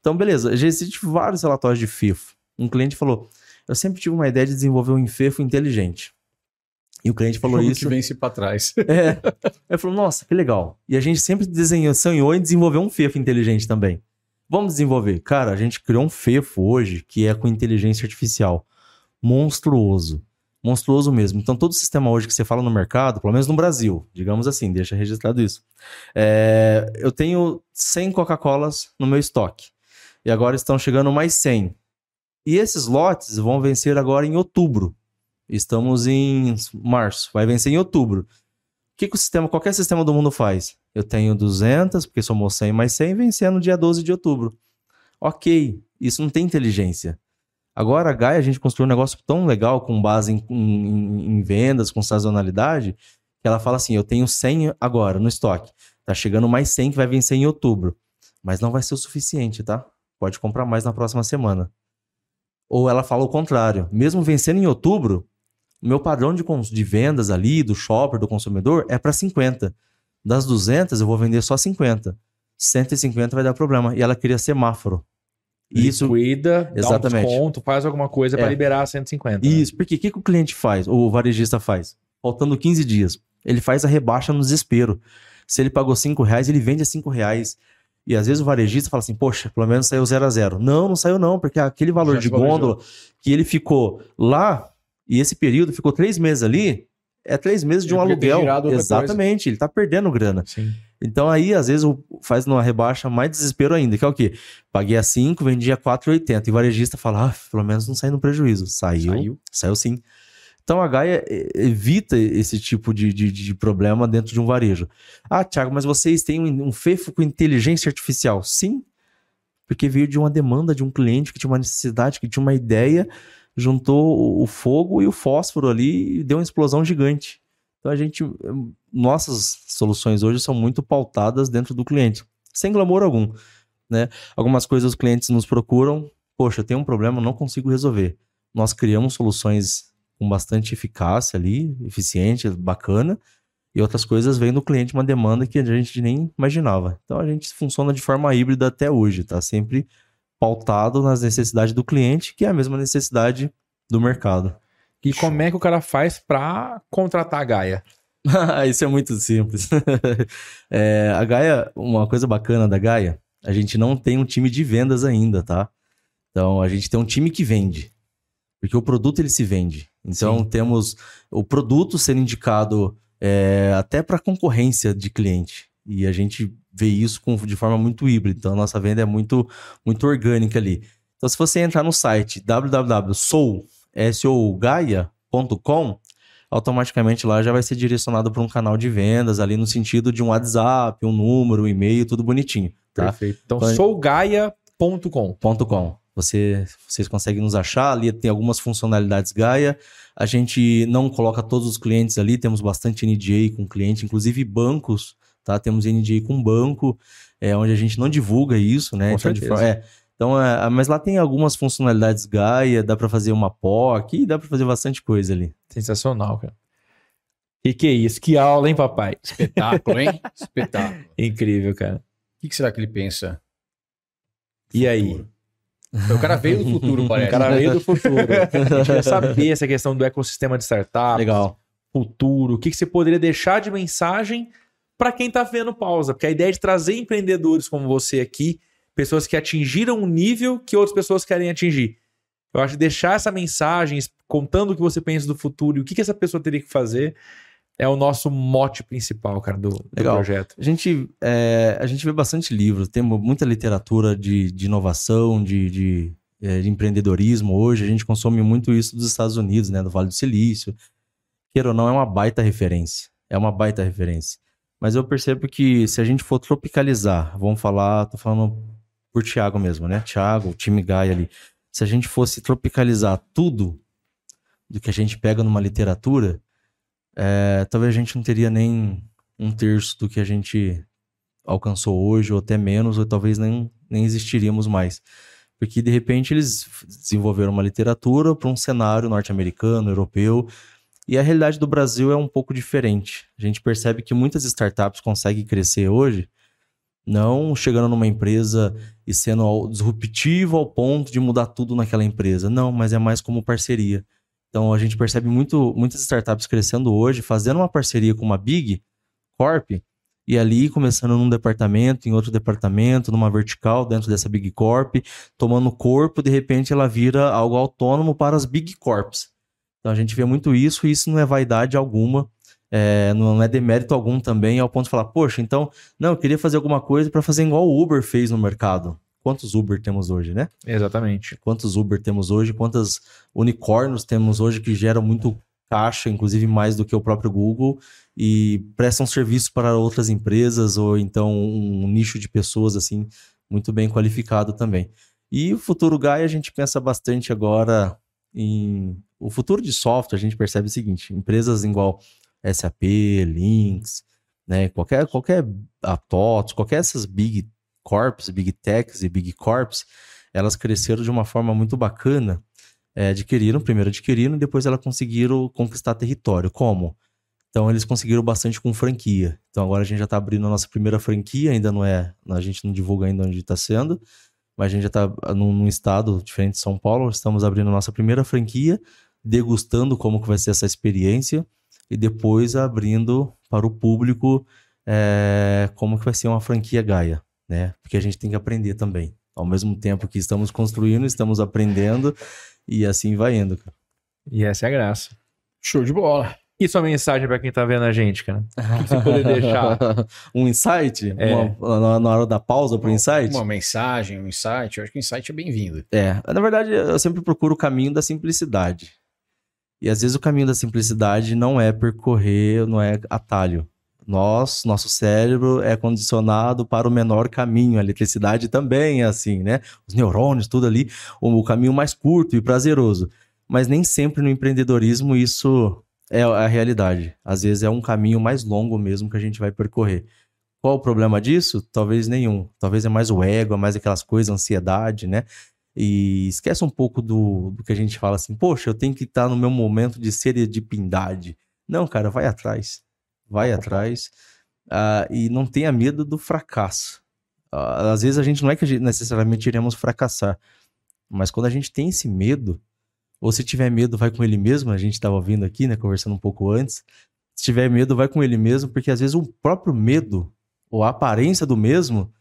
Então, beleza. Já existe vários relatórios de FIFO. Um cliente falou, eu sempre tive uma ideia de desenvolver um FIFO inteligente. E o cliente falou isso. O que vence para trás. É. Ele falou, nossa, que legal. E a gente sempre desenhou, sonhou em desenvolver um FIFO inteligente também. Vamos desenvolver. Cara, a gente criou um FIFO hoje que é com inteligência artificial. Monstruoso. Monstruoso mesmo. Então, todo sistema hoje que você fala no mercado, pelo menos no Brasil, digamos assim, deixa registrado isso. É, eu tenho cem Coca-Colas no meu estoque. E agora estão chegando mais cem. E esses lotes vão vencer agora em outubro. Estamos em março, vai vencer em outubro. O que, que o sistema, qualquer sistema do mundo faz? Eu tenho duzentas, porque somou cem mais cem, vencendo no dia doze de outubro. Ok, isso não tem inteligência. Agora a Gaia, a gente construiu um negócio tão legal com base em, em, em vendas, com sazonalidade, que ela fala assim, eu tenho cem agora no estoque. Tá chegando mais cem que vai vencer em outubro. Mas não vai ser o suficiente, tá? Pode comprar mais na próxima semana. Ou ela fala o contrário. Mesmo vencendo em outubro, o meu padrão de, cons- de vendas ali, do shopper, do consumidor, é para cinquenta. Das duzentas, eu vou vender só cinquenta. cento e cinquenta vai dar problema. E ela cria semáforo. E isso cuida, dá um desconto, faz alguma coisa é. para liberar cento e cinquenta. Isso, né? Porque o que, que o cliente faz, ou o varejista faz? Faltando quinze dias. Ele faz a rebaixa no desespero. Se ele pagou cinco reais, ele vende a cinco reais. E às vezes o varejista fala assim, poxa, pelo menos saiu zero a zero. Não, não saiu não, porque aquele valor de gôndola que ele ficou lá... E esse período ficou três meses ali, é três meses de um aluguel. Exatamente, ele tá perdendo grana. Sim. Então aí, às vezes, faz uma rebaixa mais desespero ainda, que é o quê? Paguei a cinco, vendi a quatro e oitenta. E o varejista fala, ah, pelo menos não saiu no prejuízo. Saiu, saiu, saiu sim. Então a Gaia evita esse tipo de, de, de problema dentro de um varejo. Ah, Tiago, mas vocês têm um FIFO com inteligência artificial? Sim, porque veio de uma demanda de um cliente que tinha uma necessidade, que tinha uma ideia... Juntou o fogo e o fósforo ali e deu uma explosão gigante. Então a gente, nossas soluções hoje são muito pautadas dentro do cliente, sem glamour algum, né? Algumas coisas os clientes nos procuram, poxa, eu tenho um problema, não consigo resolver. Nós criamos soluções com bastante eficácia ali, eficiente, bacana, e outras coisas vêm do cliente uma demanda que a gente nem imaginava. Então a gente funciona de forma híbrida até hoje, tá? Sempre pautado nas necessidades do cliente, que é a mesma necessidade do mercado. E como é que o cara faz para contratar a Gaia? Isso é muito simples. é, a Gaia, uma coisa bacana da Gaia, a gente não tem um time de vendas ainda, tá? Então, a gente tem um time que vende. Porque o produto, ele se vende. Então, sim, temos o produto sendo indicado é, até para concorrência de cliente. E a gente vê isso com, de forma muito híbrida. Então, a nossa venda é muito, muito orgânica ali. Então, se você entrar no site w w w ponto sougaia ponto com, automaticamente lá já vai ser direcionado para um canal de vendas, ali no sentido de um WhatsApp, um número, um e-mail, tudo bonitinho. Tá? Perfeito. Então, então sougaia ponto com. Você, vocês conseguem nos achar ali, tem algumas funcionalidades Gaia. A gente não coloca todos os clientes ali, temos bastante N D A com cliente, inclusive bancos, tá? Temos N D A com banco, é, onde a gente não divulga isso, né? Com então, certeza. De, é, então, é, mas lá tem algumas funcionalidades Gaia, dá para fazer uma P O C, dá para fazer bastante coisa ali. Sensacional, cara. E que isso, que aula, hein, papai? Espetáculo, hein? Espetáculo. Incrível, cara. O que será que ele pensa? E aí? O cara veio do futuro, parece. O cara veio do futuro. A gente quer saber essa questão do ecossistema de startups. Legal. Futuro. O que, que você poderia deixar de mensagem para quem está vendo pausa? Porque a ideia é de trazer empreendedores como você aqui, pessoas que atingiram um nível que outras pessoas querem atingir. Eu acho que deixar essa mensagem, contando o que você pensa do futuro e o que, que essa pessoa teria que fazer, é o nosso mote principal, cara, do, do projeto. A gente, é, a gente vê bastante livros, tem muita literatura de, de inovação, de, de, é, de empreendedorismo hoje. A gente consome muito isso dos Estados Unidos, né, do Vale do Silício. Queira ou não, é uma baita referência. É uma baita referência. Mas eu percebo que se a gente for tropicalizar, vamos falar, tô falando por Tiago mesmo, né? Tiago, o time Gaia ali. Se a gente fosse tropicalizar tudo do que a gente pega numa literatura, É, talvez a gente não teria nem um terço do que a gente alcançou hoje, ou até menos, ou talvez nem, nem existiríamos mais. Porque, de repente, eles desenvolveram uma literatura para um cenário norte-americano, europeu, e a realidade do Brasil é um pouco diferente. A gente percebe que muitas startups conseguem crescer hoje, não chegando numa empresa e sendo disruptivo ao ponto de mudar tudo naquela empresa. Não, mas é mais como parceria. Então, a gente percebe muito, muitas startups crescendo hoje, fazendo uma parceria com uma Big Corp e ali começando num departamento, em outro departamento, numa vertical dentro dessa Big Corp, tomando corpo, de repente ela vira algo autônomo para as Big Corps. Então, a gente vê muito isso e isso não é vaidade alguma, é, não é demérito algum também, ao ponto de falar, poxa, então, não, eu queria fazer alguma coisa para fazer igual o Uber fez no mercado. Quantos Uber temos hoje, né? Exatamente. Quantos Uber temos hoje, quantos unicórnios temos hoje que geram muito caixa, inclusive mais do que o próprio Google, e prestam serviço para outras empresas ou então um nicho de pessoas assim muito bem qualificado também. E o futuro Gaia, a gente pensa bastante agora em... O futuro de software, a gente percebe o seguinte, empresas igual S A P, Lynx, né? qualquer, qualquer a TOTS, qualquer essas big Corps, Big Techs e Big Corps, elas cresceram de uma forma muito bacana, é, adquiriram, primeiro adquiriram e depois elas conseguiram conquistar território. Como? Então eles conseguiram bastante com franquia. Então agora a gente já está abrindo a nossa primeira franquia, ainda não é, a gente não divulga ainda onde está sendo, mas a gente já está num, num estado diferente de São Paulo, estamos abrindo a nossa primeira franquia, degustando como que vai ser essa experiência e depois abrindo para o público é, como que vai ser uma franquia Gaia. Né? Porque a gente tem que aprender também. Ao mesmo tempo que estamos construindo, estamos aprendendo e assim vai indo, cara. E essa é a graça. Show de bola. E sua mensagem para quem tá vendo a gente, cara? O que você poder deixar? Um insight? É. Uma, na hora da pausa pro insight? Uma mensagem, um insight. Eu acho que o insight é bem-vindo. É. Na verdade, eu sempre procuro o caminho da simplicidade. E às vezes o caminho da simplicidade não é percorrer, não é atalho. Nós, nosso cérebro é condicionado para o menor caminho. A eletricidade também é assim, né? Os neurônios, tudo ali, o caminho mais curto e prazeroso. Mas nem sempre no empreendedorismo isso é a realidade. Às vezes é um caminho mais longo mesmo que a gente vai percorrer. Qual o problema disso? Talvez nenhum. Talvez é mais o ego, é mais aquelas coisas, ansiedade, né? E esquece um pouco do, do que a gente fala assim, poxa, eu tenho que estar no meu momento de seredipindade. Não, cara, vai atrás. Vai atrás uh, e não tenha medo do fracasso. Uh, às vezes a gente não é que a gente necessariamente iremos fracassar, mas quando a gente tem esse medo, ou se tiver medo, vai com ele mesmo. A gente estava ouvindo aqui, né, conversando um pouco antes. Se tiver medo, vai com ele mesmo, porque às vezes o próprio medo, ou a aparência do mesmo,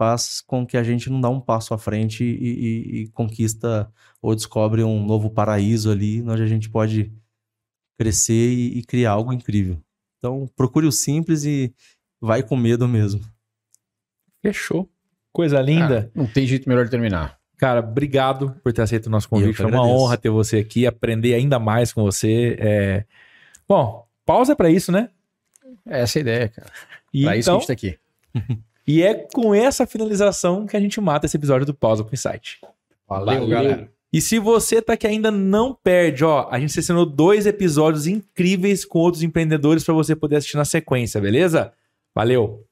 faz com que a gente não dá um passo à frente e, e, e conquista ou descobre um novo paraíso ali, onde a gente pode crescer e, e criar algo incrível. Então, procure o simples e vai com medo mesmo. Fechou. Coisa linda. Ah, não tem jeito melhor de terminar. Cara, obrigado por ter aceito o nosso convite. Foi uma honra ter você aqui, aprender ainda mais com você. É... Bom, pausa pra isso, né? É essa a ideia, cara. E pra então... isso que a gente tá aqui. E é com essa finalização que a gente mata esse episódio do Pausa com Insight. Valeu, Valeu, galera. E se você tá aqui ainda, não perde, ó. A gente selecionou dois episódios incríveis com outros empreendedores pra você poder assistir na sequência, beleza? Valeu!